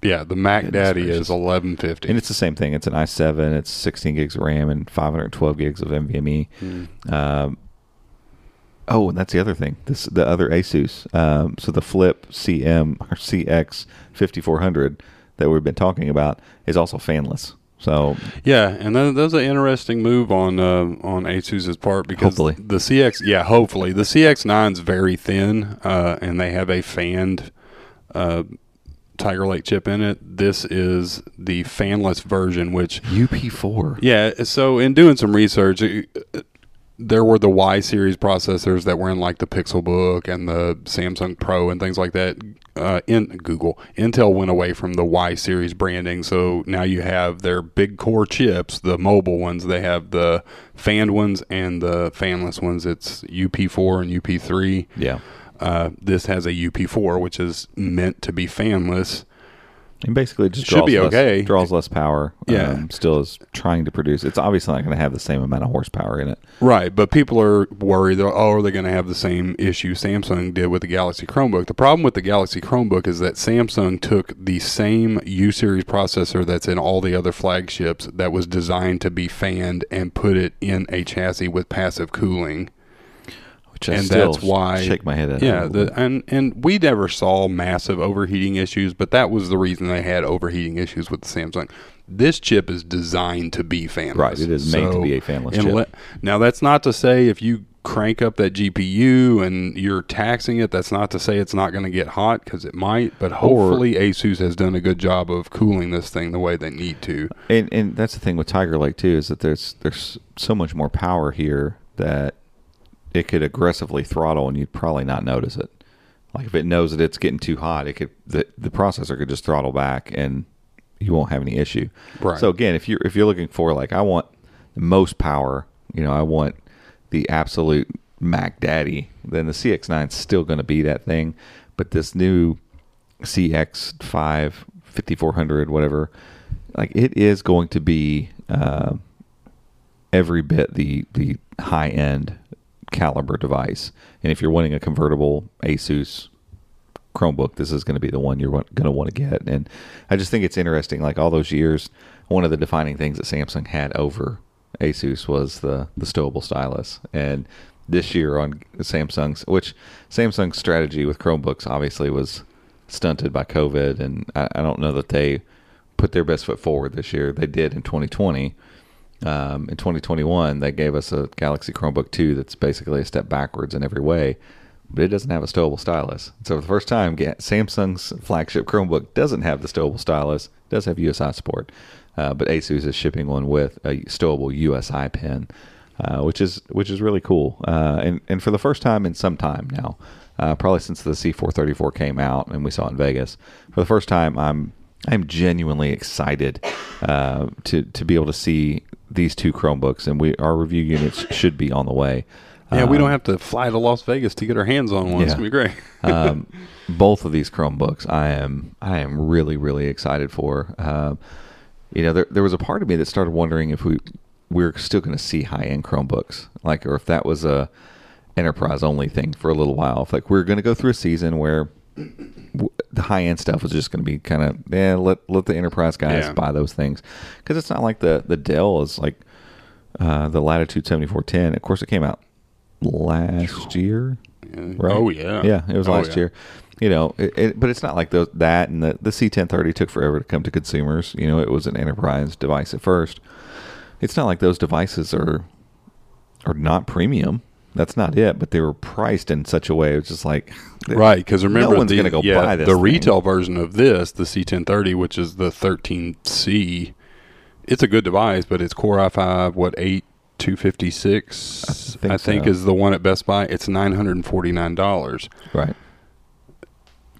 Yeah, the Mac Daddy is 1150. And it's the same thing. It's an i7. It's 16 gigs of RAM and 512 gigs of NVMe. Oh, and that's the other thing. The other Asus, so the Flip CM or CX5400 that we've been talking about is also fanless. So yeah, and that's an interesting move on Asus's part, because the CX9's very thin, and they have a fanned Tiger Lake chip in it. This is the fanless version, which UP4. Yeah. So in doing some research, there were the Y series processors that were in like the Pixelbook and the Samsung Pro and things like that. In Google, Intel went away from the Y series branding, so now you have their big core chips, the mobile ones. They have the fanned ones and the fanless ones. It's UP4 and UP3. Yeah. This has a UP4, which is meant to be fanless. And basically, it just draws less power. Yeah, still is trying to produce. It's obviously not going to have the same amount of horsepower in it, right? But people are worried that are they going to have the same issue Samsung did with the Galaxy Chromebook? The problem with the Galaxy Chromebook is that Samsung took the same U series processor that's in all the other flagships that was designed to be fanned and put it in a chassis with passive cooling. That's why I shake my head at. Yeah, and we never saw massive overheating issues, but that was the reason they had overheating issues with the Samsung. This chip is designed to be fanless. Right, it is made to be a fanless chip. Now, that's not to say if you crank up that GPU and you're taxing it, that's not to say it's not going to get hot, because it might, but hopefully Asus has done a good job of cooling this thing the way they need to. And that's the thing with Tiger Lake, too, is that there's so much more power here that it could aggressively throttle and you'd probably not notice it. Like if it knows that it's getting too hot, it could the processor could just throttle back and you won't have any issue. Right. So again, if you're looking for like, I want the most power, I want the absolute Mac Daddy, then the CX9 is still going to be that thing. But this new CX5, 5400, whatever, like it is going to be every bit the high end caliber device. And if you're wanting a convertible Asus Chromebook, this is going to be the one you're going to want to get. And I just think it's interesting, like all those years, one of the defining things that Samsung had over Asus was the stowable stylus. And this year on Samsung's strategy with Chromebooks obviously was stunted by COVID, and I don't know that they put their best foot forward this year. They did in 2020. In 2021, they gave us a Galaxy Chromebook 2 that's basically a step backwards in every way, but it doesn't have a stowable stylus. So for the first time, Samsung's flagship Chromebook doesn't have the stowable stylus, does have USI support, but Asus is shipping one with a stowable USI pin, which is really cool. And for the first time in some time now, probably since the C434 came out and we saw it in Vegas, for the first time, I'm genuinely excited to be able to see these two Chromebooks, and our review units should be on the way. Yeah, we don't have to fly to Las Vegas to get our hands on one. Yeah. It's gonna be great. Both of these Chromebooks, I am really, really excited for. There was a part of me that started wondering if we're still going to see high-end Chromebooks, like, or if that was a enterprise-only thing for a little while. If like we're going to go through a season where the high-end stuff was just going to be kind of, let the enterprise guys buy those things. Because it's not like the Dell is like the Latitude 7410. Of course, it came out last year, right? Oh, yeah. Yeah, it was last year. But it's not like that. And the C1030 took forever to come to consumers. It was an enterprise device at first. It's not like those devices are not premium. That's not it, but they were priced in such a way it was just like, right? Because remember, no one's going to go buy this. The retail version of this, the C1030, which is the 13C, it's a good device, but it's Core i5, 8256, I think is the one at Best Buy. It's $949. Right.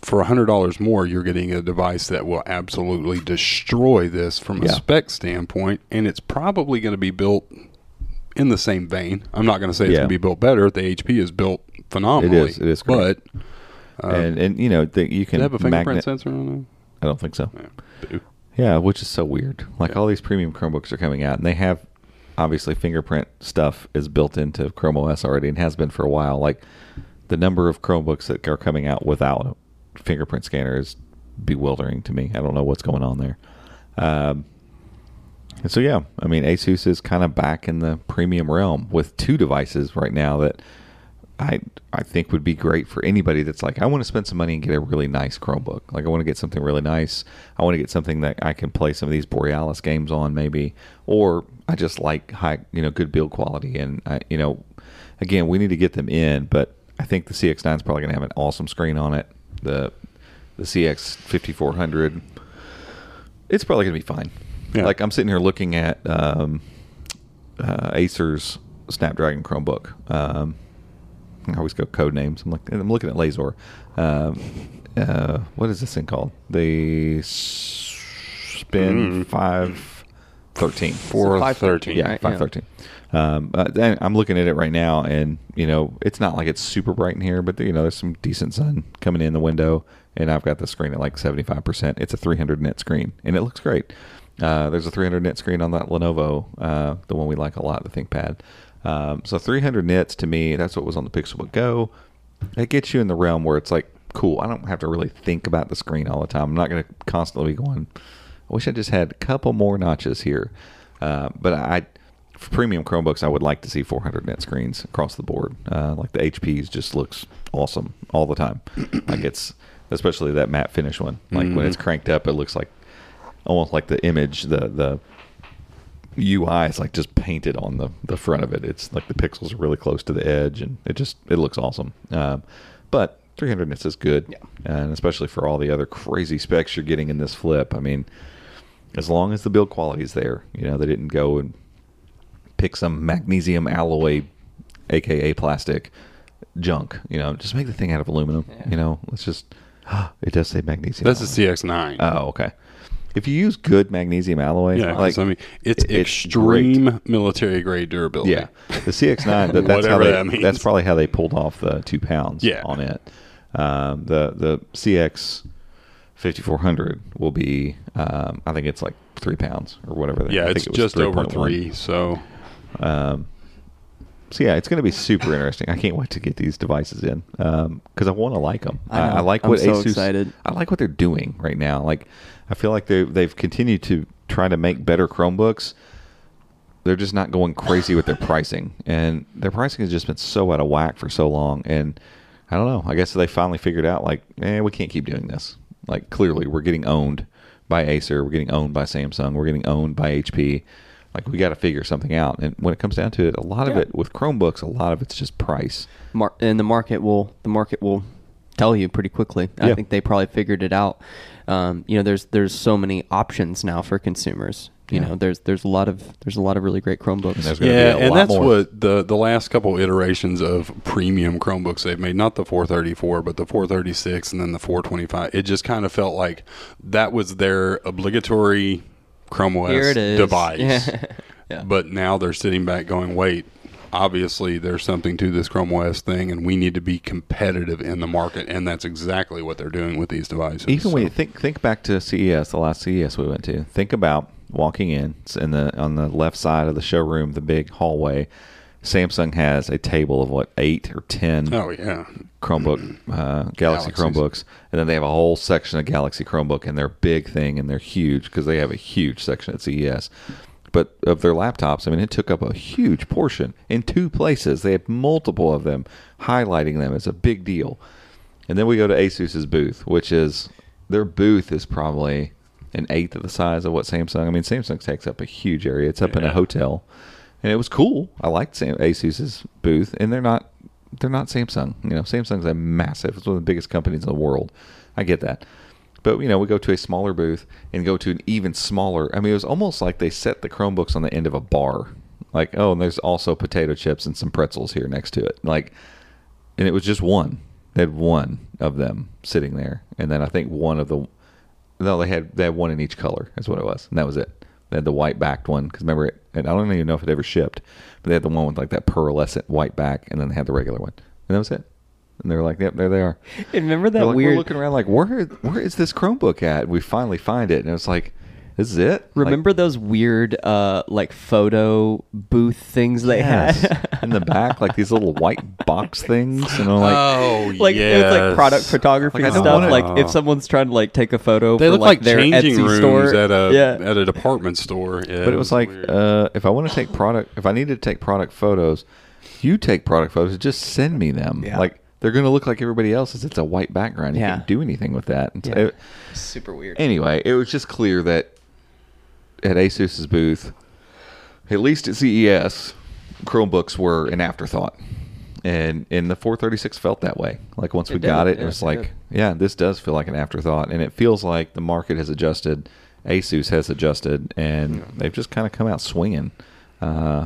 For $100 more, you're getting a device that will absolutely destroy this from a spec standpoint, and it's probably going to be built in the same vein. I'm not going to say it's going to be built better. The HP is built phenomenally. It is great. But you can have a fingerprint sensor on it. I don't think so. Yeah, which is so weird. Like all these premium Chromebooks are coming out, and they have obviously fingerprint stuff is built into Chrome OS already and has been for a while. Like the number of Chromebooks that are coming out without a fingerprint scanner is bewildering to me. I don't know what's going on there. And so, Asus is kind of back in the premium realm with two devices right now that I think would be great for anybody that's like, I want to spend some money and get a really nice Chromebook. Like, I want to get something really nice. I want to get something that I can play some of these Borealis games on maybe, or I just like high, good build quality. And, again, we need to get them in, but I think the CX9 is probably going to have an awesome screen on it. The the CX5400, it's probably going to be fine. Yeah. Like, I'm sitting here looking at Acer's Snapdragon Chromebook. I always go code names. I'm looking at Lazor. What is this thing called? The Spin 513. 413. Yeah, 513. Yeah. I'm looking at it right now, and, you know, it's not like it's super bright in here, but, you know, there's some decent sun coming in the window, and I've got the screen at like 75%. It's a 300 nit screen, and it looks great. There's a 300 nit screen on that Lenovo, the one we like a lot, the ThinkPad. So 300 nits to me, that's what was on the Pixelbook Go. It gets you in the realm where it's like, cool, I don't have to really think about the screen all the time. I'm not going to constantly be going, I wish I just had a couple more notches here. But for premium Chromebooks, I would like to see 400 nit screens across the board. Like the HP's just looks awesome all the time. Like it's, especially that matte finish one. Like when it's cranked up, it looks like almost like the image, the UI is like just painted on the front of it. It's like the pixels are really close to the edge, and it looks awesome. But 300 nits is good, yeah. And especially for all the other crazy specs you're getting in this flip. I mean, as long as the build quality is there, you know, they didn't go and pick some magnesium alloy, aka plastic junk. You know, just make the thing out of aluminum. Yeah. You know, let's just. It does say magnesium. That's alloy. A CX9. Oh, okay. If you use good magnesium alloy, yeah, like, I mean, it's extreme great. Military grade durability. Yeah, the CX9, that's probably how they pulled off the 2 pounds on it. The CX5400 will be, I think it's like 3 pounds or whatever. Yeah, it's just over 3. So, it's going to be super interesting. I can't wait to get these devices in because I want to like them. I like what I'm Asus. So excited. I like what they're doing right now. Like, I feel like they've continued to try to make better Chromebooks. They're just not going crazy with their pricing, and their pricing has just been so out of whack for so long. And I don't know. I guess they finally figured out, like, we can't keep doing this. Like, clearly, we're getting owned by Acer, we're getting owned by Samsung, we're getting owned by HP. Like, we got to figure something out. And when it comes down to it, a lot of it with Chromebooks, a lot of it's just price. And the market will tell you pretty quickly. I think they probably figured it out. You know, there's so many options now for consumers. You know, there's a lot of really great Chromebooks. And what the last couple iterations of premium Chromebooks they've made, not the 434, but the 436 and then the 425. It just kind of felt like that was their obligatory Chrome OS device. Yeah. But now they're sitting back going, wait, obviously there's something to this Chrome OS thing, and we need to be competitive in the market, and that's exactly what they're doing with these devices. Even when you think back to CES, the last CES we went to, think about walking on the left side of the showroom, the big hallway. Samsung has a table of, 8 or 10 Chromebook, Galaxy Chromebooks. And then they have a whole section of Galaxy Chromebook, and they're big thing, and they're huge, because they have a huge section at CES. But of their laptops, I mean, it took up a huge portion in 2 places. They had multiple of them, highlighting them. It's a big deal. And then we go to Asus's booth, which is, their booth is probably an eighth of the size of what Samsung. I mean, Samsung takes up a huge area. It's up in a hotel. And it was cool. I liked Asus's booth, and they're not Samsung. You know, Samsung's a massive. It's one of the biggest companies in the world. I get that, but you know, we go to a smaller booth and go to an even smaller. I mean, it was almost like they set the Chromebooks on the end of a bar. Like, oh, and there's also potato chips and some pretzels here next to it. Like, and it was just one. They had one of them sitting there, and then I think they had one in each color. That's what it was, and that was it. They had the white-backed one, because remember, and I don't even know if it ever shipped, but they had the one with like that pearlescent white back, and then they had the regular one, and that was it. And they were like, yep, there they are. And remember that weird... We're looking around like, where is this Chromebook at? We finally find it, and it was like, this is it? Remember those weird photo booth things they had? In the back, like these little white box things. And it was like product photography stuff. If someone's trying to take a photo for like their changing Etsy rooms store. At a department store. Yeah, but it was like, if I want to take product, if I needed to take product photos, you take product photos, just send me them. Yeah. Like, they're going to look like everybody else's. It's a white background. You can't do anything with that. Yeah. Super weird. Anyway, it was just clear that at Asus's booth, at least at CES, Chromebooks were an afterthought. And the 436 felt that way. Like once we got it, it was like, yeah, this does feel like an afterthought. And it feels like the market has adjusted. Asus has adjusted, and they've just kind of come out swinging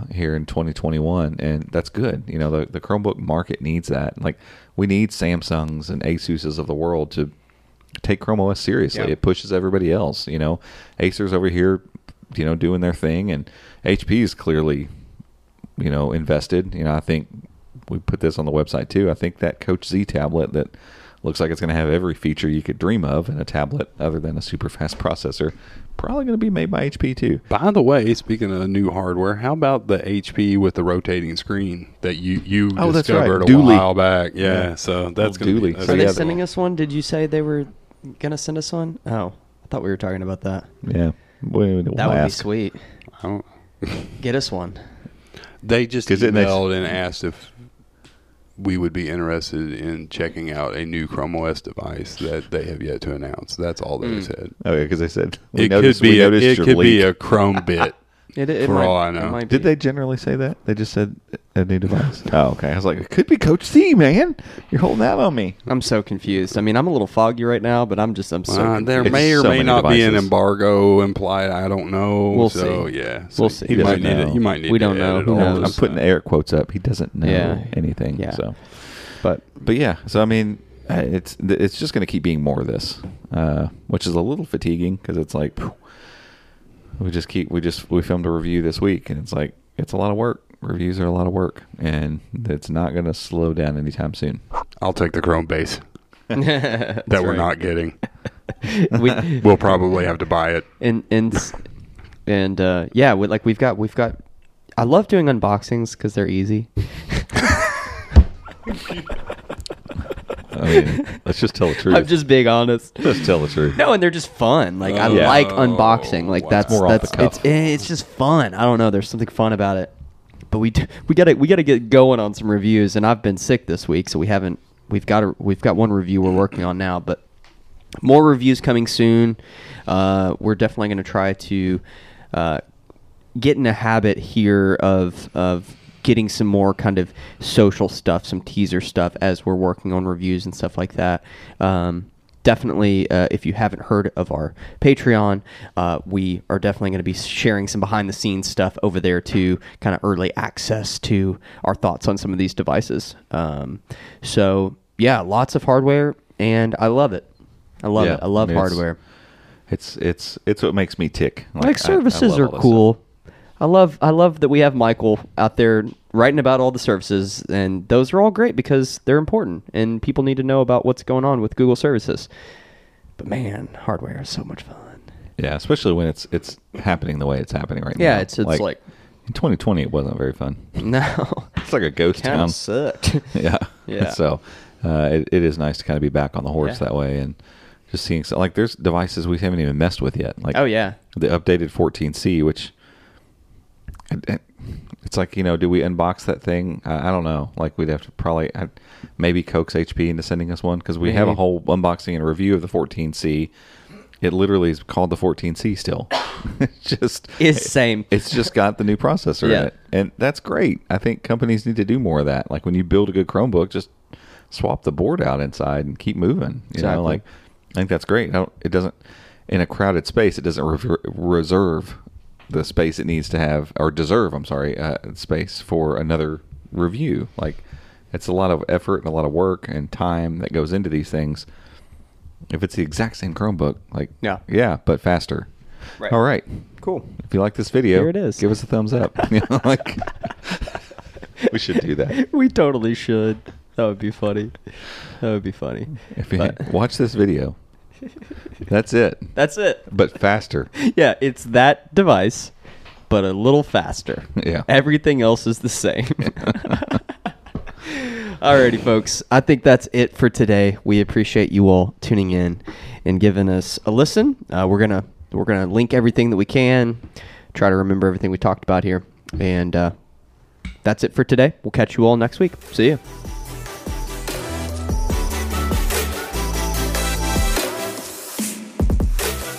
here in 2021, and that's good. You know, the Chromebook market needs that. Like, we need Samsungs and Asuses of the world to take Chrome OS seriously. It pushes everybody else. You know, Acer's over here, you know, doing their thing, and HP is clearly, you know, invested. You know, I think we put this on the website too. I think that Coach Z tablet that looks like it's going to have every feature you could dream of in a tablet other than a super fast processor. Probably going to be made by HP, too. By the way, speaking of new hardware, how about the HP with the rotating screen that you discovered a while back? Yeah, so that's going to be... Are they sending us one? Did you say they were going to send us one? Oh, I thought we were talking about that. Yeah. That would be sweet. Get us one. They just emailed and asked if we would be interested in checking out a new Chrome OS device that they have yet to announce. That's all they said. Okay, because they said it could be a Chrome bit. For all I know, did they generally say that? They just said a new device. Oh, okay. I was like, it could be Coach C, man. You're holding out on me. I'm so confused. I mean, I'm a little foggy right now, but I'm so confused. There may or may not be an embargo implied. I don't know. We'll see. Yeah, we'll see. You might need. We don't know. Who knows? I'm putting air quotes up. He doesn't know anything. Yeah. So, but yeah. So I mean, it's just going to keep being more of this, which is a little fatiguing because it's like. We filmed a review this week, and it's like, it's a lot of work. Reviews are a lot of work, and it's not going to slow down anytime soon. I'll take the Chrome base that we're not getting. We'll probably have to buy it. And yeah, we've got. I love doing unboxings because they're easy. I mean, let's just tell the truth. I'm just being honest. Let's tell the truth. No, and they're just fun. Like, I like unboxing. Like, it's just fun. I don't know. There's something fun about it. But we gotta get going on some reviews. And I've been sick this week, so we haven't. We've got one review we're working on now, but more reviews coming soon. We're definitely gonna try to get in a habit here of getting some more kind of social stuff, some teaser stuff as we're working on reviews and stuff like that. Definitely, if you haven't heard of our Patreon, we are definitely going to be sharing some behind-the-scenes stuff over there to kind of early access to our thoughts on some of these devices. So, yeah, lots of hardware, and I love it. I love hardware. It's what makes me tick. Like services are cool. Stuff. I love that we have Michael out there writing about all the services, and those are all great because they're important, and people need to know about what's going on with Google services. But man, hardware is so much fun. Yeah, especially when it's happening the way it's happening right now. Yeah, it's like in 2020, it wasn't very fun. No, it's like a ghost town. Kind of sucked. Yeah. So it is nice to kind of be back on the horse that way, and just seeing like there's devices we haven't even messed with yet. Like the updated 14C, which. It's like, you know, do we unbox that thing? I don't know. Like, we'd have to probably maybe coax HP into sending us one because we have a whole unboxing and review of the 14C. It literally is called the 14C still. It's just got the new processor in it. And that's great. I think companies need to do more of that. Like, when you build a good Chromebook, just swap the board out inside and keep moving. You know, like, I think that's great. It doesn't, in a crowded space, it doesn't reserve the space it needs to have or deserve, space for another review. Like, it's a lot of effort and a lot of work and time that goes into these things. If it's the exact same Chromebook, like, but faster. Right. All right. Cool. If you like this video, here it is. Give us a thumbs up. You know, like, we should do that. We totally should. That would be funny. If you watch this video. That's it. But faster. Yeah, it's that device, but a little faster. Yeah. Everything else is the same. Alrighty, folks. I think that's it for today. We appreciate you all tuning in and giving us a listen. We're gonna link everything that we can. Try to remember everything we talked about here. And that's it for today. We'll catch you all next week. See ya.